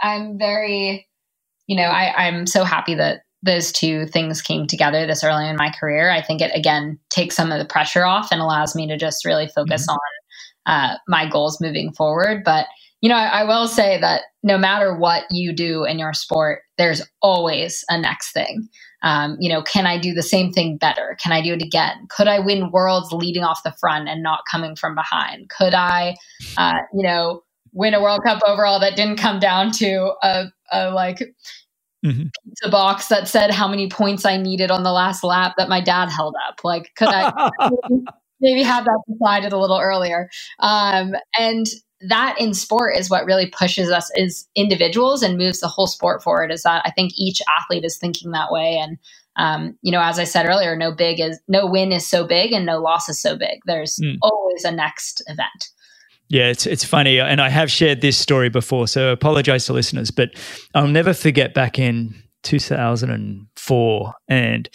I'm very, you know, I'm so happy that those two things came together this early in my career. I think it, again, takes some of the pressure off and allows me to just really focus on my goals moving forward. But, you know, I will say that no matter what you do in your sport, there's always a next thing. You know, can I do the same thing better? Can I do it again? Could I win worlds leading off the front and not coming from behind? Could I, you know, win a World Cup overall that didn't come down to a like, pizza box that said how many points I needed on the last lap that my dad held up? Like, could I maybe have that decided a little earlier? And that in sport is what really pushes us as individuals and moves the whole sport forward, is that I think each athlete is thinking that way. And, you know, as I said earlier, no win is so big and no loss is so big. There's always a next event. Yeah, it's funny, and I have shared this story before, so I apologize to listeners, but I'll never forget back in 2004, and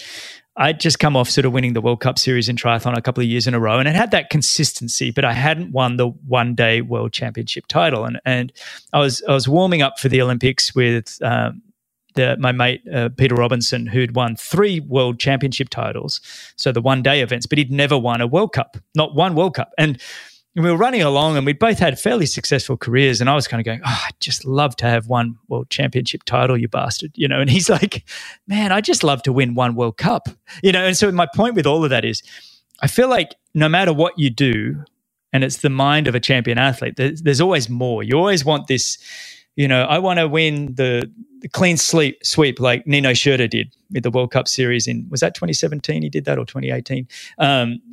I'd just come off sort of winning the World Cup Series in triathlon a couple of years in a row, and it had that consistency, but I hadn't won the one-day World Championship title, and I was warming up for the Olympics with my mate Peter Robinson, who'd won 3 World Championship titles, so the one-day events, but he'd never won a World Cup, not one World Cup, and we were running along and we both had fairly successful careers, and I was kind of going, oh, I'd just love to have one World Championship title, you bastard, you know. And he's like, man, I just love to win one World Cup, you know. And so my point with all of that is, I feel like no matter what you do, and it's the mind of a champion athlete, there's always more. You always want this, you know, I want to win the clean sweep like Nino Schurter did with the World Cup Series in, was that 2017 he did that, or 2018,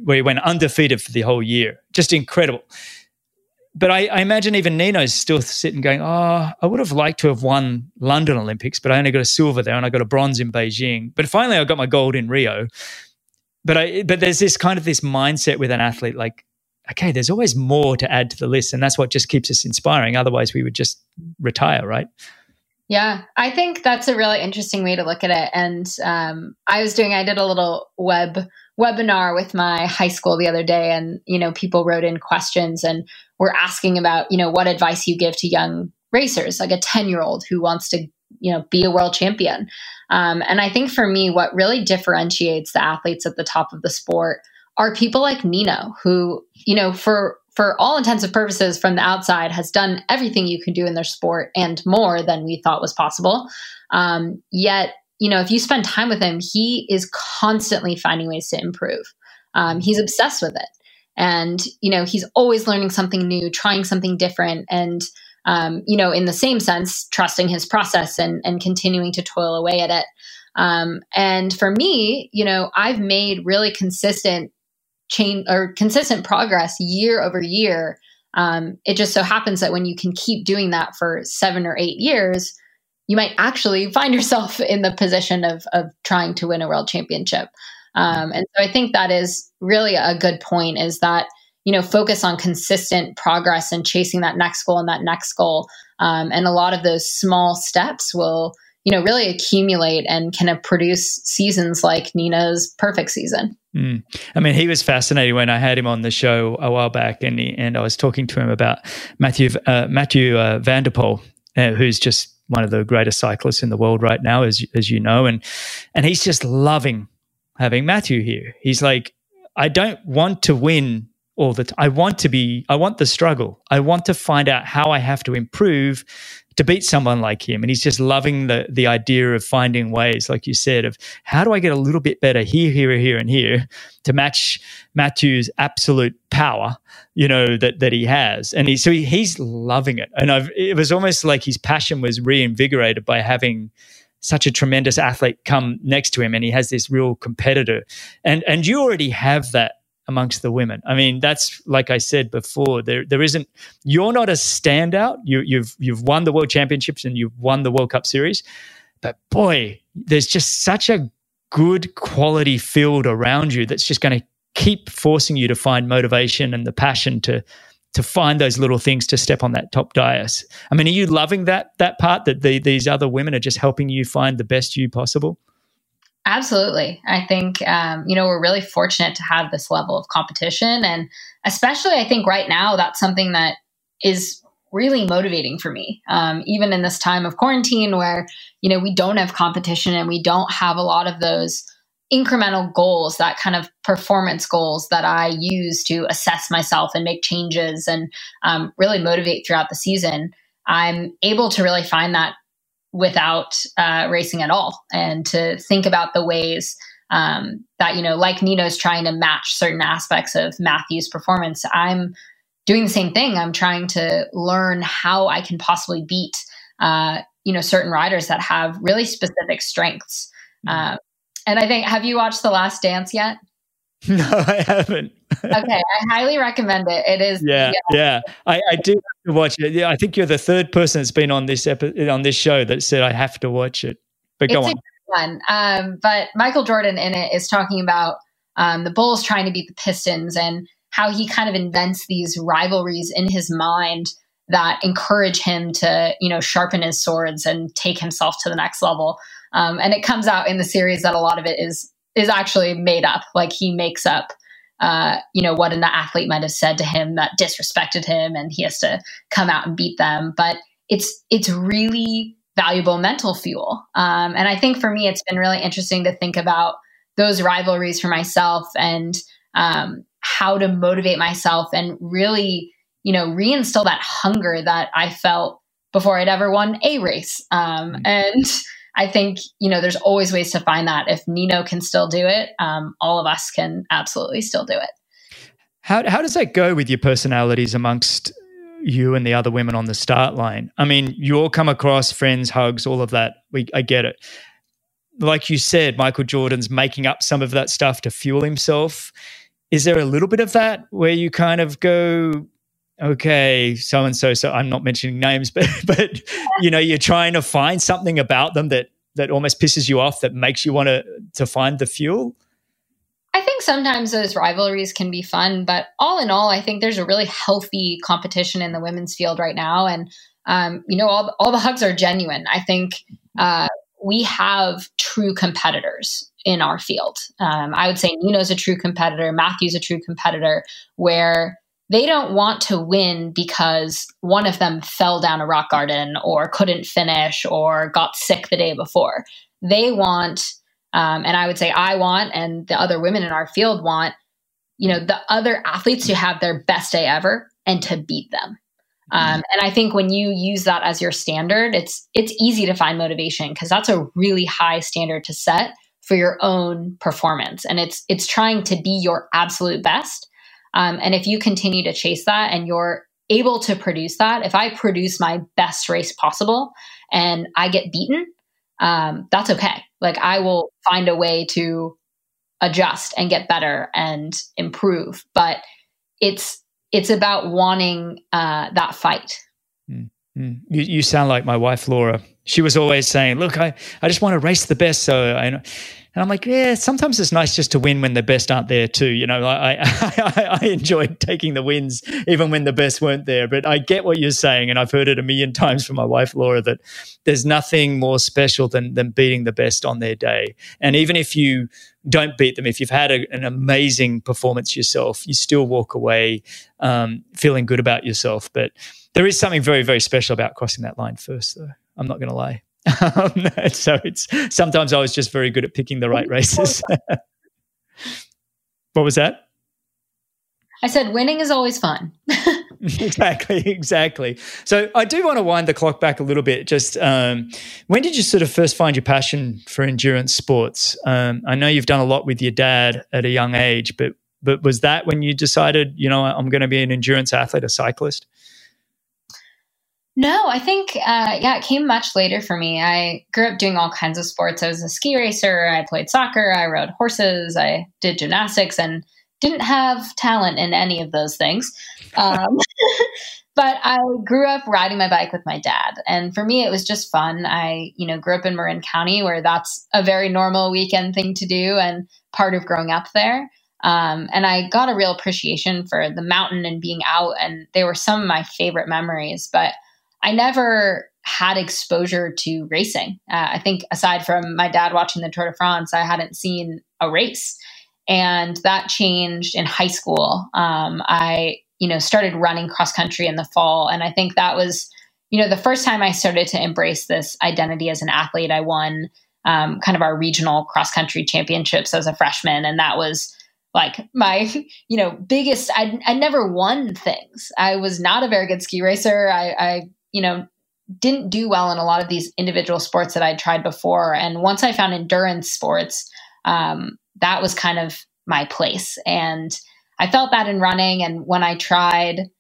where he went undefeated for the whole year. Just incredible. But I imagine even Nino's still sitting going, oh, I would have liked to have won London Olympics, but I only got a silver there and I got a bronze in Beijing. But finally I got my gold in Rio. But there's this kind of this mindset with an athlete like, okay, there's always more to add to the list, and that's what just keeps us inspiring. Otherwise we would just retire, right? Yeah, I think that's a really interesting way to look at it. And I did a little webinar with my high school the other day, and, you know, people wrote in questions and were asking about, you know, what advice you give to young racers, like a 10-year-old who wants to, you know, be a world champion. And I think for me, what really differentiates the athletes at the top of the sport are people like Nino, who, you know, for all intents and purposes from the outside has done everything you can do in their sport and more than we thought was possible. Yet, you know, if you spend time with him, he is constantly finding ways to improve. He's obsessed with it. And, you know, he's always learning something new, trying something different. And, you know, in the same sense, trusting his process and continuing to toil away at it. And for me, you know, I've made really consistent progress year over year. It just so happens that when you can keep doing that for 7 or 8 years, you might actually find yourself in the position of trying to win a world championship. And so I think that is really a good point, is that, you know, focus on consistent progress and chasing that next goal and that next goal. And a lot of those small steps will, you know, really accumulate and can produce seasons like Nino's perfect season. I mean, he was fascinating when I had him on the show a while back, and I was talking to him about Mathieu van der Poel, who's just one of the greatest cyclists in the world right now, as you know, and he's just loving having Mathieu here. He's like, I don't want to win all the time. I want the struggle. I want to find out how I have to improve to beat someone like him. And he's just loving the idea of finding ways, like you said, of how do I get a little bit better here, and here to match Mathieu's absolute power, that he has. And he's loving it. And it was almost like his passion was reinvigorated by having such a tremendous athlete come next to him, and he has this real competitor. And you already have that amongst the women. I mean, that's, like I said before, there isn't, you're not a standout. You've won the World Championships and you've won the World Cup Series, but boy, there's just such a good quality field around you that's just going to keep forcing you to find motivation and the passion to find those little things to step on that top dais. I mean, are you loving that part that these other women are just helping you find the best you possible? Absolutely. I think, we're really fortunate to have this level of competition. And especially I think right now, that's something that is really motivating for me, even in this time of quarantine where, we don't have competition and we don't have a lot of those incremental goals, that kind of performance goals that I use to assess myself and make changes and really motivate throughout the season. I'm able to really find that without racing at all, and to think about the ways that, like Nino's trying to match certain aspects of Mathieu's performance, I'm doing the same thing. I'm trying to learn how I can possibly beat, certain riders that have really specific strengths. And I think, have you watched The Last Dance yet? No, I haven't. Okay, I highly recommend it. It is. Yeah. I do have to watch it. Yeah, I think you're the third person that's been on this show that said I have to watch it. But go on. It's a good one. But Michael Jordan in it is talking about the Bulls trying to beat the Pistons and how he kind of invents these rivalries in his mind that encourage him to, sharpen his swords and take himself to the next level. And it comes out in the series that a lot of it is actually made up. Like he makes up, what an athlete might have said to him that disrespected him, and he has to come out and beat them. But it's really valuable mental fuel. And I think for me, it's been really interesting to think about those rivalries for myself and how to motivate myself and really, reinstill that hunger that I felt before I'd ever won a race. And I think, there's always ways to find that. If Nino can still do it, all of us can absolutely still do it. How does that go with your personalities amongst you and the other women on the start line? I mean, you all come across, friends, hugs, all of that. I get it. Like you said, Michael Jordan's making up some of that stuff to fuel himself. Is there a little bit of that where you kind of go, okay, so I'm not mentioning names, but you're trying to find something about them that almost pisses you off, that makes you want to find the fuel? I think sometimes those rivalries can be fun, but all in all, I think there's a really healthy competition in the women's field right now. And, all the hugs are genuine. I think we have true competitors in our field. I would say Nino's a true competitor. Mathieu's a true competitor, where they don't want to win because one of them fell down a rock garden or couldn't finish or got sick the day before. They want, and I would say I want, and the other women in our field want, the other athletes to have their best day ever and to beat them. And I think when you use that as your standard, it's easy to find motivation, because that's a really high standard to set for your own performance. And it's trying to be your absolute best. And if you continue to chase that and you're able to produce that, if I produce my best race possible and I get beaten, that's okay. Like, I will find a way to adjust and get better and improve, but it's about wanting, that fight. Mm-hmm. You sound like my wife, Laura. She was always saying, look, I just want to race the best. And I'm like, yeah, sometimes it's nice just to win when the best aren't there too. I enjoyed taking the wins even when the best weren't there. But I get what you're saying, and I've heard it a million times from my wife, Laura, that there's nothing more special than beating the best on their day. And even if you don't beat them, if you've had an amazing performance yourself, you still walk away feeling good about yourself. But there is something very, very special about crossing that line first, though. I'm not going to lie. So sometimes I was just very good at picking the right races. What was that? I said, winning is always fun. Exactly. So I do want to wind the clock back a little bit. Just when did you sort of first find your passion for endurance sports? I know you've done a lot with your dad at a young age, but was that when you decided, you know, I'm going to be an endurance athlete, a cyclist? No, I think, it came much later for me. I grew up doing all kinds of sports. I was a ski racer. I played soccer. I rode horses. I did gymnastics and didn't have talent in any of those things. But I grew up riding my bike with my dad. And for me, it was just fun. I, grew up in Marin County, where that's a very normal weekend thing to do and part of growing up there. And I got a real appreciation for the mountain and being out, and they were some of my favorite memories, but I never had exposure to racing. I think aside from my dad watching the Tour de France, I hadn't seen a race, and that changed in high school. I, started running cross country in the fall. And I think that was, the first time I started to embrace this identity as an athlete. I won, kind of our regional cross country championships as a freshman. And that was like my, biggest, I never won things. I was not a very good ski racer. I didn't do well in a lot of these individual sports that I'd tried before. And once I found endurance sports, that was kind of my place. And I felt that in running. And when I tried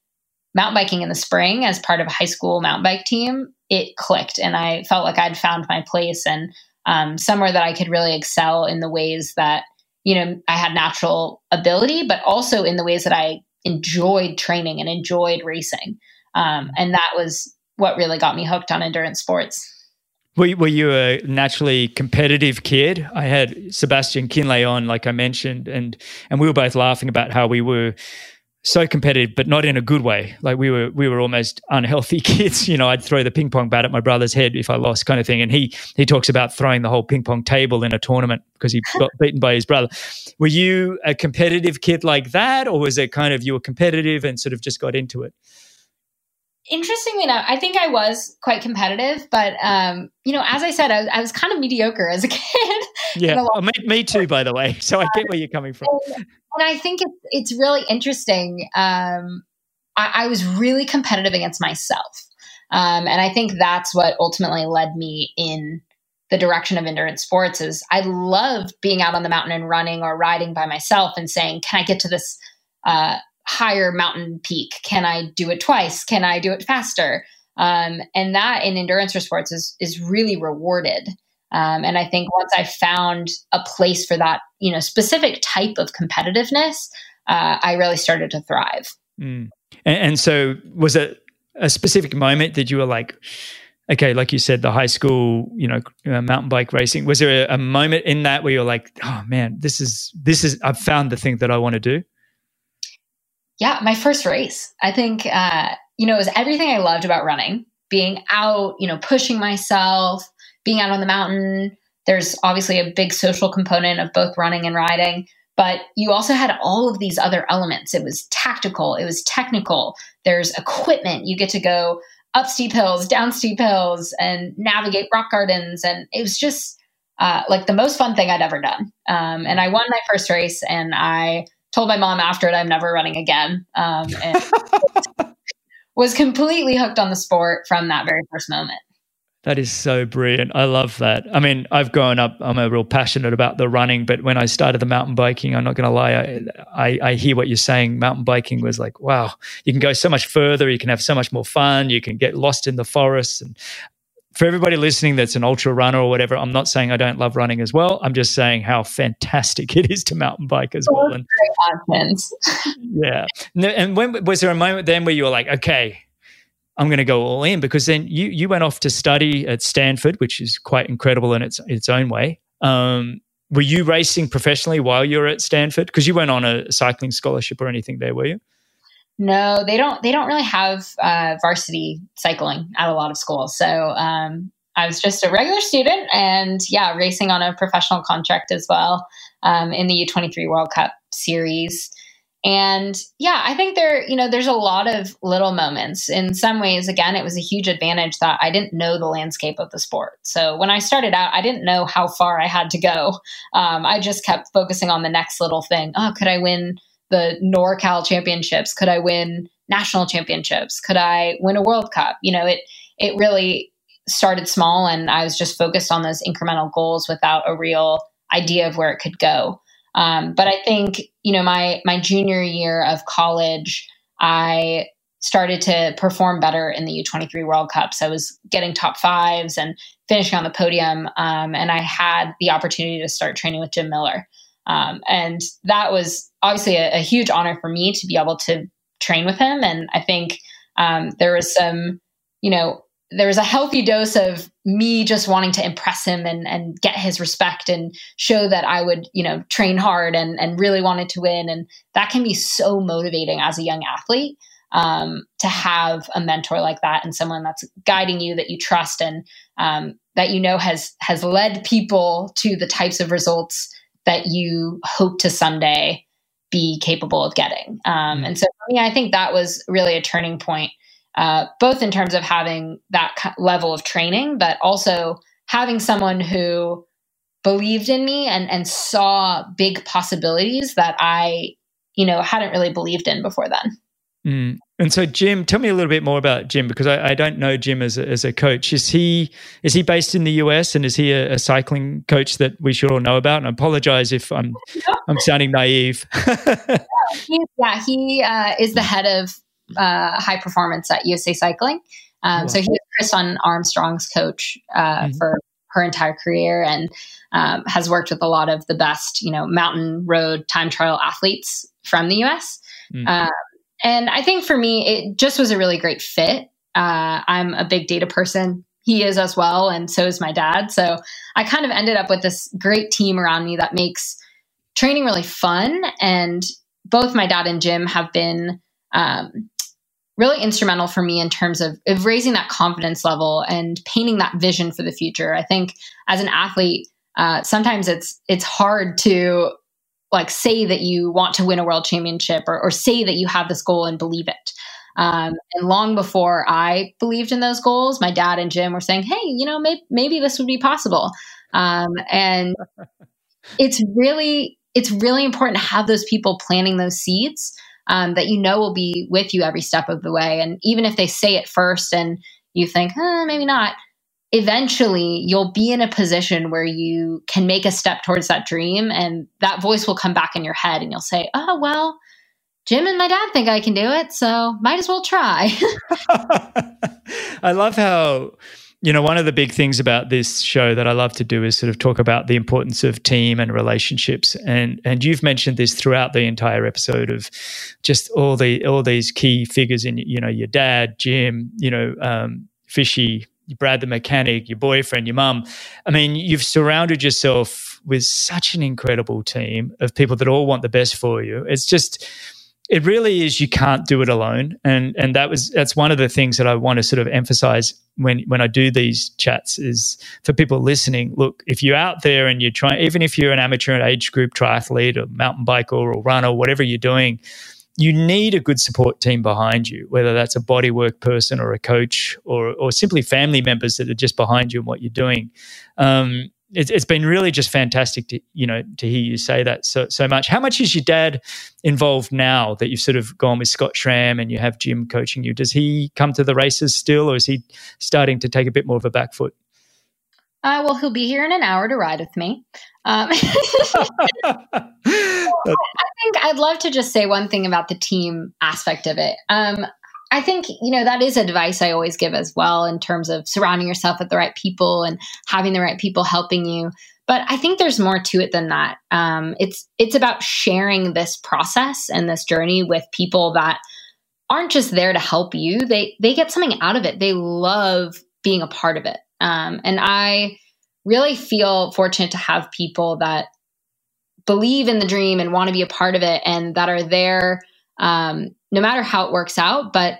mountain biking in the spring as part of a high school mountain bike team, it clicked. And I felt like I'd found my place and somewhere that I could really excel in the ways that, I had natural ability, but also in the ways that I enjoyed training and enjoyed racing. And that was what really got me hooked on endurance sports. Were you a naturally competitive kid? I had Sebastian Kinley on, like I mentioned, and we were both laughing about how we were so competitive, but not in a good way. Like we were almost unhealthy kids. I'd throw the ping pong bat at my brother's head if I lost, kind of thing. And he talks about throwing the whole ping pong table in a tournament because he got beaten by his brother. Were you a competitive kid like that, or was it kind of you were competitive and sort of just got into it? Interestingly enough, I think I was quite competitive, but, as I said, I was kind of mediocre as a kid. Yeah, me too, by the way. So I get where you're coming from. And I think it's really interesting. I was really competitive against myself. And I think that's what ultimately led me in the direction of endurance sports. Is I loved being out on the mountain and running or riding by myself and saying, can I get to this, higher mountain peak? Can I do it twice? Can I do it faster? And that in endurance sports is really rewarded. And I think once I found a place for that, specific type of competitiveness, I really started to thrive. Mm. And so was it a specific moment that you were like, okay, like you said, the high school, mountain bike racing, was there a moment in that where you're like, oh man, this is, I've found the thing that I want to do? Yeah, my first race. I think, it was everything I loved about running, being out, pushing myself, being out on the mountain. There's obviously a big social component of both running and riding, but you also had all of these other elements. It was tactical. It was technical. There's equipment. You get to go up steep hills, down steep hills, and navigate rock gardens. And it was just the most fun thing I'd ever done. And I won my first race, and I told my mom after it, I'm never running again. And was completely hooked on the sport from that very first moment. That is so brilliant. I love that. I mean, I've grown up, I'm a real passionate about the running, but when I started the mountain biking, I'm not going to lie, I hear what you're saying. Mountain biking was like, wow, you can go so much further. You can have so much more fun. You can get lost in the forest. And for everybody listening that's an ultra runner or whatever, I'm not saying I don't love running as well. I'm just saying how fantastic it is to mountain bike as well. And, yeah. And when was there a moment then where you were like, okay, I'm going to go all in? Because then you went off to study at Stanford, which is quite incredible in its own way. Were you racing professionally while you were at Stanford? Because you weren't on a cycling scholarship or anything there, were you? No, they don't really have varsity cycling at a lot of schools. So I was just a regular student and, racing on a professional contract as well in the U23 World Cup series. And, I think there's a lot of little moments. In some ways, again, it was a huge advantage that I didn't know the landscape of the sport. So when I started out, I didn't know how far I had to go. I just kept focusing on the next little thing. Oh, could I win the NorCal championships? Could I win national championships? Could I win a World Cup? You know, it really started small, and I was just focused on those incremental goals without a real idea of where it could go. But I think, you know, my junior year of college, I started to perform better in the U23 World Cups. I was getting top fives and finishing on the podium. And I had the opportunity to start training with Jim Miller. And that was obviously a huge honor for me to be able to train with him. And I think there was some, you know, there was a healthy dose of me just wanting to impress him and get his respect and show that I would, you know, train hard and really wanted to win. And that can be so motivating as a young athlete, to have a mentor like that and someone that's guiding you, that you trust, and that, you know, has led people to the types of results that you hope to someday be capable of getting. And so for me, I think that was really a turning point. Both in terms of having that level of training, but also having someone who believed in me and saw big possibilities that I, you know, hadn't really believed in before then. Mm. And so, Jim, tell me a little bit more about Jim, because I don't know Jim as a coach. Is he based in the US, and is he a cycling coach that we should all know about? And I apologize if I'm sounding naive. He is the head of high performance at USA Cycling. Wow. So he was Kristen Armstrong's coach for her entire career, and has worked with a lot of the best, you know, mountain, road, time trial athletes from the US. And I think for me, it just was a really great fit. I'm a big data person. He is as well. And so is my dad. So I kind of ended up with this great team around me that makes training really fun. And both my dad and Jim have been really instrumental for me in terms of raising that confidence level and painting that vision for the future. I think as an athlete, sometimes it's hard to like say that you want to win a world championship or say that you have this goal and believe it. And long before I believed in those goals, my dad and Jim were saying, "Hey, you know, maybe this would be possible." And it's really important to have those people planting those seeds, that you know will be with you every step of the way. And even if they say it first and you think, maybe not, eventually you'll be in a position where you can make a step towards that dream, and that voice will come back in your head and you'll say, "Oh, well, Jim and my dad think I can do it, so might as well try." I love how, you know, one of the big things about this show that I love to do is sort of talk about the importance of team and relationships. And you've mentioned this throughout the entire episode of just all these key figures in, you know, your dad, Jim, you know, Fishy, Brad the mechanic, your boyfriend, your mum. I mean, you've surrounded yourself with such an incredible team of people that all want the best for you. It's just, it really is, you can't do it alone. And that's one of the things that I want to sort of emphasize when I do these chats is for people listening. Look, if you're out there and you're trying, even if you're an amateur age group triathlete or mountain biker or runner, whatever you're doing, you need a good support team behind you, whether that's a bodywork person or a coach or simply family members that are just behind you and what you're doing. It's been really just fantastic to hear you say that so much. How much is your dad involved now that you've sort of gone with Scott-SRAM and you have Jim coaching you? Does he come to the races still, or is he starting to take a bit more of a back foot? Well, he'll be here in an hour to ride with me. I think I'd love to just say one thing about the team aspect of it. I think, you know, that is advice I always give as well in terms of surrounding yourself with the right people and having the right people helping you. But I think there's more to it than that. It's about sharing this process and this journey with people that aren't just there to help you. They get something out of it. They love being a part of it. And I really feel fortunate to have people that believe in the dream and want to be a part of it, and that are there no matter how it works out. But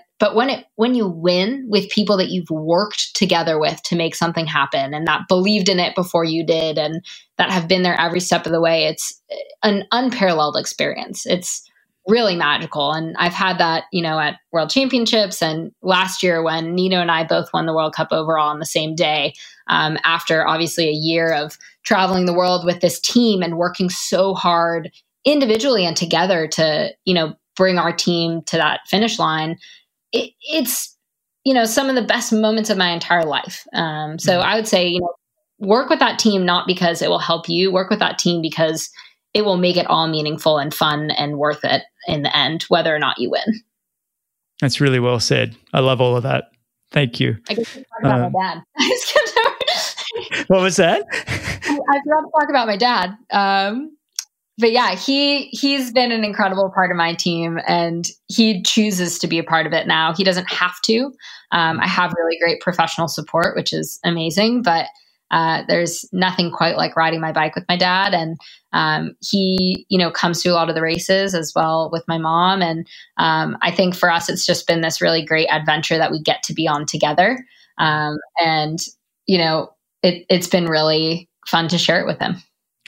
when you win with people that you've worked together with to make something happen, and that believed in it before you did, and that have been there every step of the way, it's an unparalleled experience. It's really magical. And I've had that, you know, at World Championships, and last year when Nino and I both won the World Cup overall on the same day, after obviously a year of traveling the world with this team and working so hard individually and together to, you know, bring our team to that finish line, it's, you know, some of the best moments of my entire life. So I would say, you know, work with that team, not because it will help you, work with that team because it will make it all meaningful and fun and worth it in the end, whether or not you win. That's really well said. I love all of that. Thank you. I guess we talked about my dad. I just kept over. What was that? I forgot to talk about my dad. But yeah, he's been an incredible part of my team and he chooses to be a part of it now. He doesn't have to. I have really great professional support, which is amazing, but there's nothing quite like riding my bike with my dad. And he, you know, comes to a lot of the races as well with my mom. And I think for us, it's just been this really great adventure that we get to be on together. And, you know, it's been really fun to share it with him.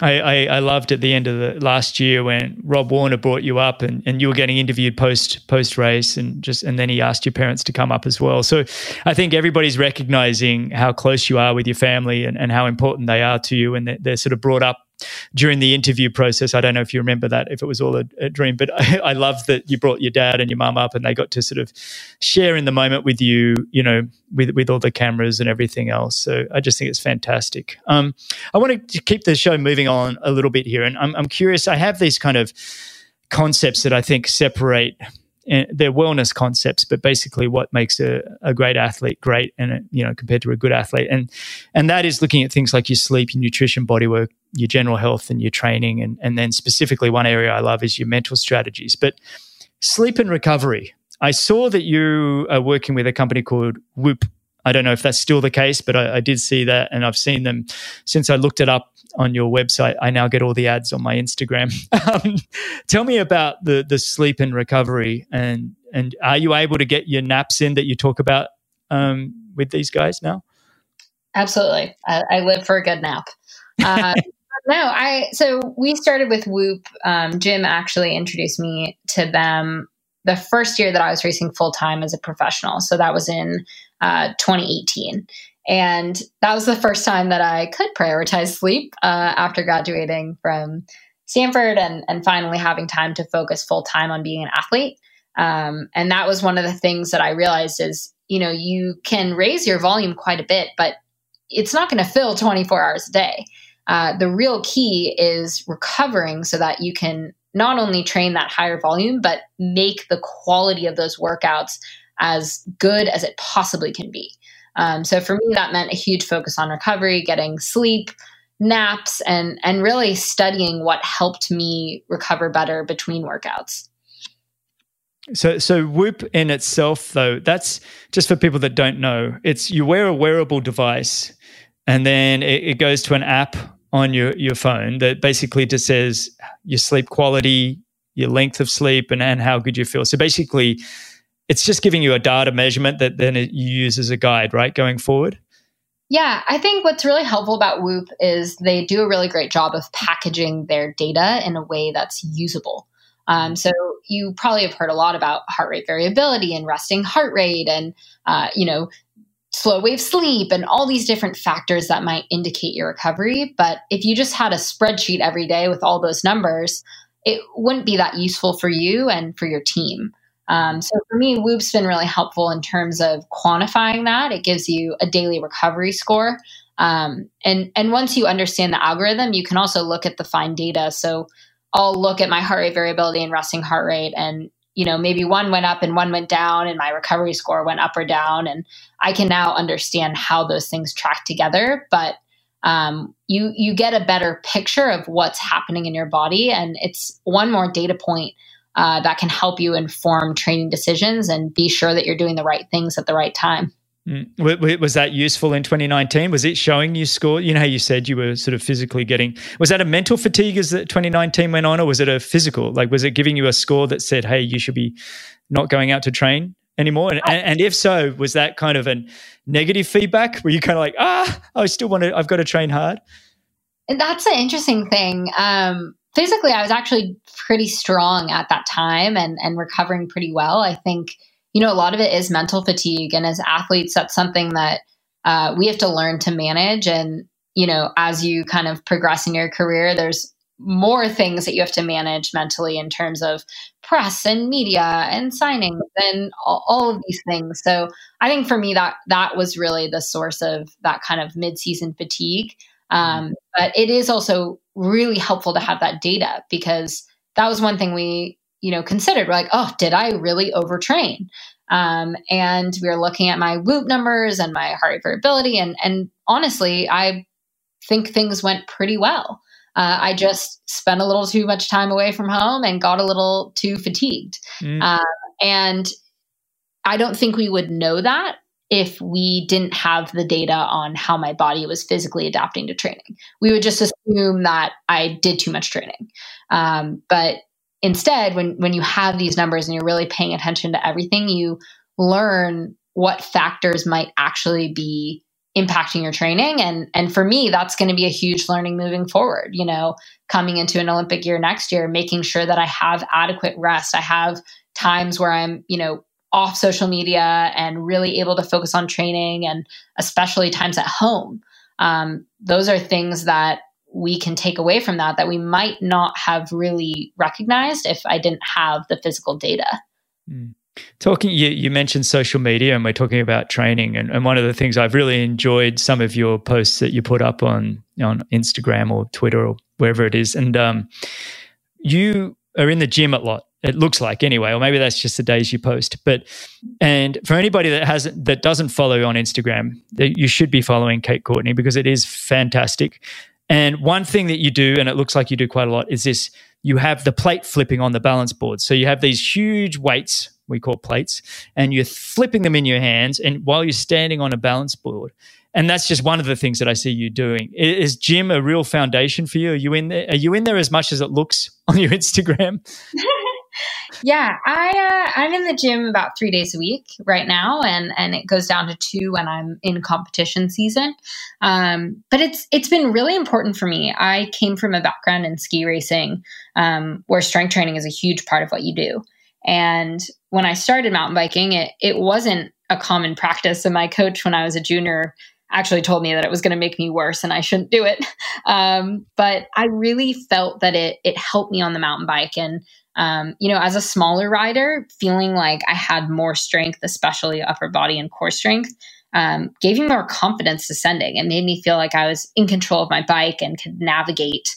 I loved at the end of the last year when Rob Warner brought you up and you were getting interviewed post race and then he asked your parents to come up as well. So I think everybody's recognizing how close you are with your family and how important they are to you, and they're sort of brought up during the interview process. I don't know if you remember that, if it was all a dream, but I love that you brought your dad and your mum up and they got to sort of share in the moment with you, you know, with all the cameras and everything else. So I just think it's fantastic. I want to keep the show moving on a little bit here. And I'm curious, I have these kind of concepts that I think separate, they're wellness concepts, but basically what makes a great athlete great and, you know, compared to a good athlete. And that is looking at things like your sleep, your nutrition, body work, your general health and your training. And then specifically one area I love is your mental strategies. But sleep and recovery, I saw that you are working with a company called Whoop. I don't know if that's still the case, but I did see that, and I've seen them since I looked it up on your website. I now get all the ads on my Instagram. Tell me about the sleep and recovery, and are you able to get your naps in that you talk about with these guys now? Absolutely. I live for a good nap. So we started with Whoop. Jim actually introduced me to them the first year that I was racing full-time as a professional. So that was in 2018. And that was the first time that I could prioritize sleep after graduating from Stanford and finally having time to focus full-time on being an athlete. And that was one of the things that I realized is, you know, you can raise your volume quite a bit, but it's not going to fill 24 hours a day. The real key is recovering so that you can not only train that higher volume, but make the quality of those workouts as good as it possibly can be. So for me, that meant a huge focus on recovery, getting sleep, naps, and really studying what helped me recover better between workouts. So Whoop in itself, though, that's just for people that don't know. It's you wear a wearable device and then it goes to an app on your phone that basically just says your sleep quality, your length of sleep, and how good you feel. So basically, it's just giving you a data measurement that then you use as a guide, right, going forward? Yeah, I think what's really helpful about Whoop is they do a really great job of packaging their data in a way that's usable. So you probably have heard a lot about heart rate variability and resting heart rate and, you know, slow wave sleep and all these different factors that might indicate your recovery. But if you just had a spreadsheet every day with all those numbers, it wouldn't be that useful for you and for your team. So for me, Whoop's been really helpful in terms of quantifying that. It gives you a daily recovery score. And once you understand the algorithm, you can also look at the fine data. So I'll look at my heart rate variability and resting heart rate, and, you know, maybe one went up and one went down and my recovery score went up or down. And I can now understand how those things track together. But you get a better picture of what's happening in your body. And it's one more data point that can help you inform training decisions and be sure that you're doing the right things at the right time. Was that useful in 2019? Was it showing you score? You know how you said you were sort of physically getting, was that a mental fatigue as 2019 went on, or was it a physical? Like, was it giving you a score that said, hey, you should be not going out to train anymore? And if so, was that kind of a negative feedback? Were you kind of like, I still want to, I've got to train hard? And that's an interesting thing. Physically, I was actually pretty strong at that time and recovering pretty well. I think, you know, a lot of it is mental fatigue. And as athletes, that's something that we have to learn to manage. And, you know, as you kind of progress in your career, there's more things that you have to manage mentally in terms of press and media and signings and all of these things. So I think for me, that was really the source of that kind of mid-season fatigue. But it is also really helpful to have that data, because that was one thing we, considered. We're like, oh, did I really overtrain? And we were looking at my Whoop numbers and my heart rate variability. And honestly, I think things went pretty well. I just spent a little too much time away from home and got a little too fatigued. And I don't think we would know that if we didn't have the data on how my body was physically adapting to training. We would just assume that I did too much training. But instead, when you have these numbers and you're really paying attention to everything, you learn what factors might actually be impacting your training. And for me, that's going to be a huge learning moving forward, coming into an Olympic year next year, making sure that I have adequate rest. I have times where I'm, off social media and really able to focus on training, and especially times at home. Those are things that we can take away from that we might not have really recognized if I didn't have the physical data. You mentioned social media, and we're talking about training. And one of the things I've really enjoyed, some of your posts that you put up on Instagram or Twitter or wherever it is. And you are in the gym a lot, it looks like, anyway, or maybe that's just the days you post. And for anybody that doesn't follow on Instagram, you should be following Kate Courtney, because it is fantastic. And one thing that you do, and it looks like you do quite a lot, is this: you have the plate flipping on the balance board. So you have these huge weights, we call plates, and you're flipping them in your hands and while you're standing on a balance board. And that's just one of the things that I see you doing. Is gym a real foundation for you? Are you in there as much as it looks on your Instagram? Yeah, I'm in the gym about 3 days a week right now, and it goes down to 2 when I'm in competition season. But it's been really important for me. I came from a background in ski racing, where strength training is a huge part of what you do. And when I started mountain biking, it wasn't a common practice. And my coach, when I was a junior, actually told me that it was going to make me worse and I shouldn't do it. But I really felt that it helped me on the mountain bike. And as a smaller rider, feeling like I had more strength, especially upper body and core strength, gave me more confidence descending. It made me feel like I was in control of my bike and could navigate,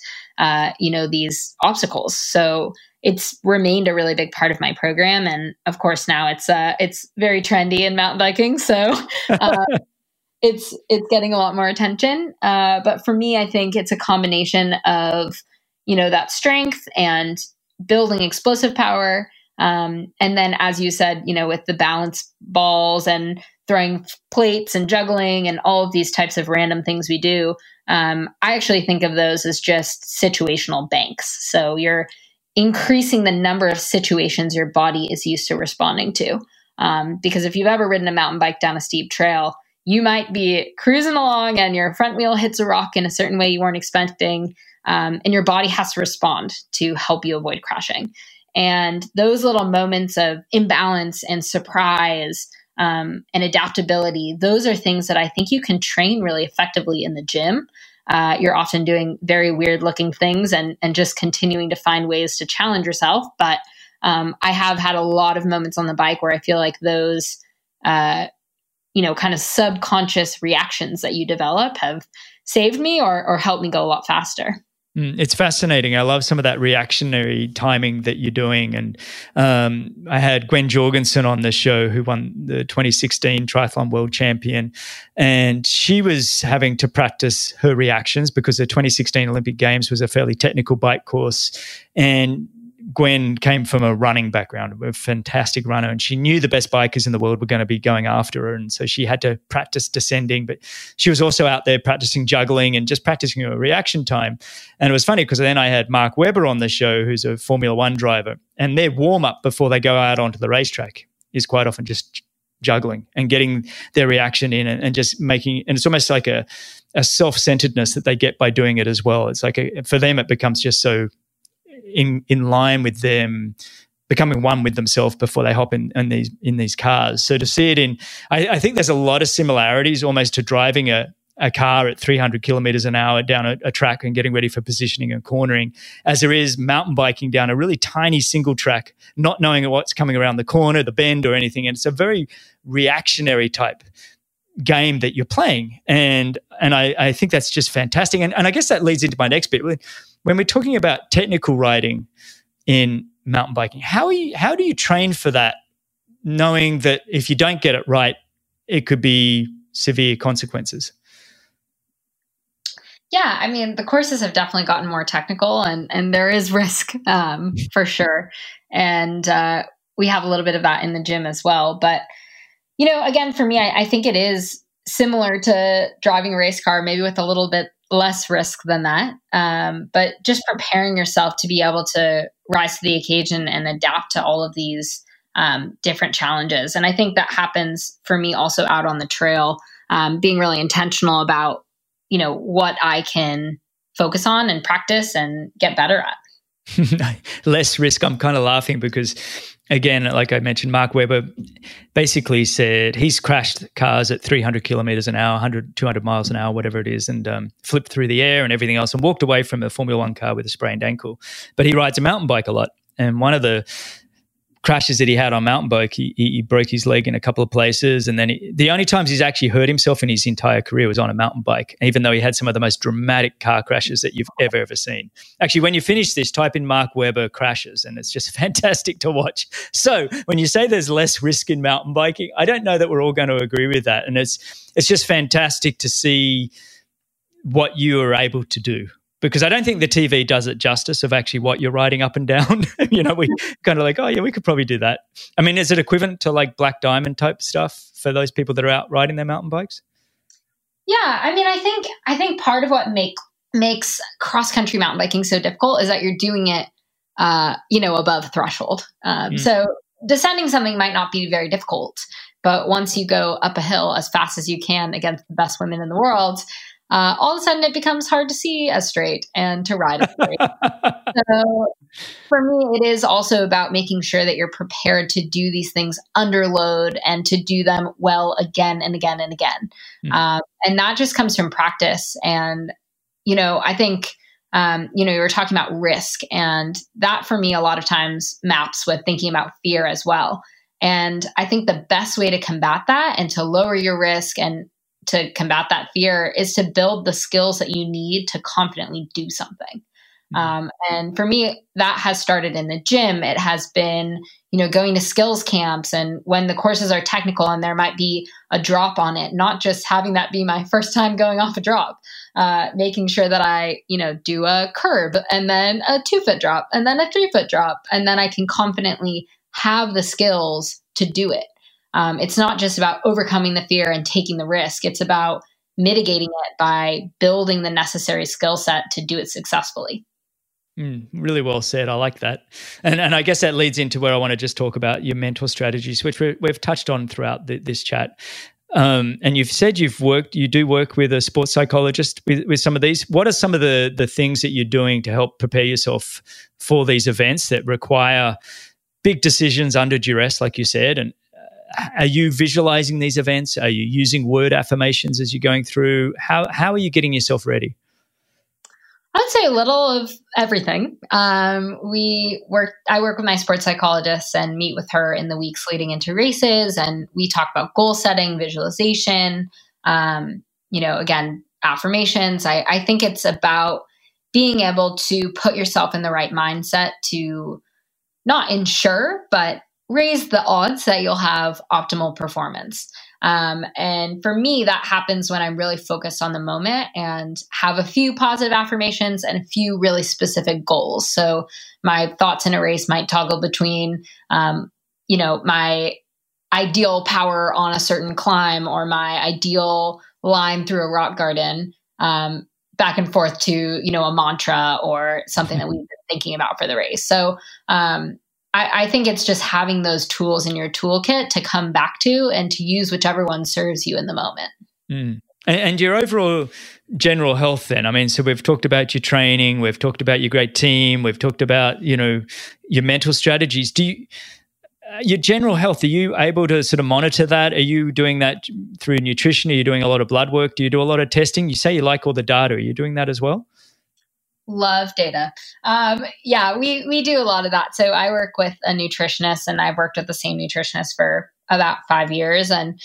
these obstacles. So it's remained a really big part of my program. And of course, now it's very trendy in mountain biking. So, it's getting a lot more attention. But for me, I think it's a combination of, that strength and building explosive power. And then, as you said, with the balance balls and throwing plates and juggling and all of these types of random things we do, I actually think of those as just situational banks. So you're increasing the number of situations your body is used to responding to. Because if you've ever ridden a mountain bike down a steep trail, you might be cruising along and your front wheel hits a rock in a certain way you weren't expecting. And your body has to respond to help you avoid crashing. And those little moments of imbalance and surprise and adaptability, those are things that I think you can train really effectively in the gym. You're often doing very weird looking things and just continuing to find ways to challenge yourself. But I have had a lot of moments on the bike where I feel like those, kind of subconscious reactions that you develop have saved me or helped me go a lot faster. It's fascinating. I love some of that reactionary timing that you're doing. And I had Gwen Jorgensen on the show, who won the 2016 Triathlon World Champion. And she was having to practice her reactions because the 2016 Olympic Games was a fairly technical bike course. And Gwen came from a running background, a fantastic runner, and she knew the best bikers in the world were going to be going after her. And so she had to practice descending, but she was also out there practicing juggling and just practicing her reaction time. And it was funny because then I had Mark Webber on the show, who's a Formula One driver, and their warm-up before they go out onto the racetrack is quite often just juggling and getting their reaction in and just making, and it's almost like a self-centeredness that they get by doing it as well. It's like for them, it becomes just so in line with them becoming one with themselves before they hop in these cars. So to see it I think there's a lot of similarities almost to driving a a car at 300 kilometers an hour down a track and getting ready for positioning and cornering, as there is mountain biking down a really tiny single track, not knowing what's coming around the corner, the bend or anything. And it's a very reactionary type game that you're playing. And I think that's just fantastic. And I guess that leads into my next bit. When we're talking about technical riding in mountain biking, how do you train for that, knowing that if you don't get it right, it could be severe consequences? Yeah, I mean, the courses have definitely gotten more technical, and there is risk for sure. And we have a little bit of that in the gym as well. But, you know, again, for me, I think it is similar to driving a race car, maybe with a little bit less risk than that. But just preparing yourself to be able to rise to the occasion and adapt to all of these different challenges. And I think that happens for me also out on the trail, being really intentional about, you know, what I can focus on and practice and get better at. Less risk. I'm kind of laughing because, again, like I mentioned, Mark Webber basically said he's crashed cars at 300 kilometers an hour, 100, 200 miles an hour, whatever it is, and flipped through the air and everything else and walked away from a Formula One car with a sprained ankle. But he rides a mountain bike a lot. And one of the crashes that he had on mountain bike, he broke his leg in a couple of places, and then the only times he's actually hurt himself in his entire career was on a mountain bike, even though he had some of the most dramatic car crashes that you've ever seen. Actually, when you finish this, type in Mark Webber crashes, and it's just fantastic to watch. So when you say there's less risk in mountain biking, I don't know that we're all going to agree with that, and it's just fantastic to see what you are able to do. Because I don't think the TV does it justice of actually what you're riding up and down. You know, we kind of like, oh, yeah, we could probably do that. I mean, is it equivalent to like Black Diamond type stuff for those people that are out riding their mountain bikes? Yeah, I mean, I think part of what makes cross-country mountain biking so difficult is that you're doing it, you know, above threshold. So descending something might not be very difficult, but once you go up a hill as fast as you can against the best women in the world, all of a sudden it becomes hard to see as straight and to ride as straight. So for me, it is also about making sure that you're prepared to do these things under load and to do them well again and again and again. And that just comes from practice. And, you know, I think, you know, you were talking about risk, and that for me a lot of times maps with thinking about fear as well. And I think the best way to combat that and to lower your risk and to combat that fear is to build the skills that you need to confidently do something. And for me, that has started in the gym. It has been, you know, going to skills camps, and when the courses are technical and there might be a drop on it, not just having that be my first time going off a drop, making sure that I, you know, do a curb and then a 2-foot drop and then a 3-foot drop. And then I can confidently have the skills to do it. It's not just about overcoming the fear and taking the risk. It's about mitigating it by building the necessary skill set to do it successfully. Really well said. I like that. And I guess that leads into where I want to just talk about your mental strategies, which we've touched on throughout this chat. And you've said you do work with a sports psychologist with some of these. What are some of the things that you're doing to help prepare yourself for these events that require big decisions under duress, like you said? And are you visualizing these events? Are you using word affirmations as you're going through? How are you getting yourself ready? I would say a little of everything. I work with my sports psychologist and meet with her in the weeks leading into races, and we talk about goal setting, visualization, you know, again, affirmations. I think it's about being able to put yourself in the right mindset to not ensure, but raise the odds that you'll have optimal performance. And for me, that happens when I'm really focused on the moment and have a few positive affirmations and a few really specific goals. So my thoughts in a race might toggle between, you know, my ideal power on a certain climb or my ideal line through a rock garden, back and forth to, you know, a mantra or something that we've been thinking about for the race. So, I think it's just having those tools in your toolkit to come back to and to use whichever one serves you in the moment. And your overall general health then, I mean, so we've talked about your training, we've talked about your great team, we've talked about, you know, your mental strategies. Do you, Your general health, are you able to sort of monitor that? Are you doing that through nutrition? Are you doing a lot of blood work? Do you do a lot of testing? You say you like all the data. Are you doing that as well? Love data. Yeah, we do a lot of that. So I work with a nutritionist, and I've worked with the same nutritionist for about 5 years, and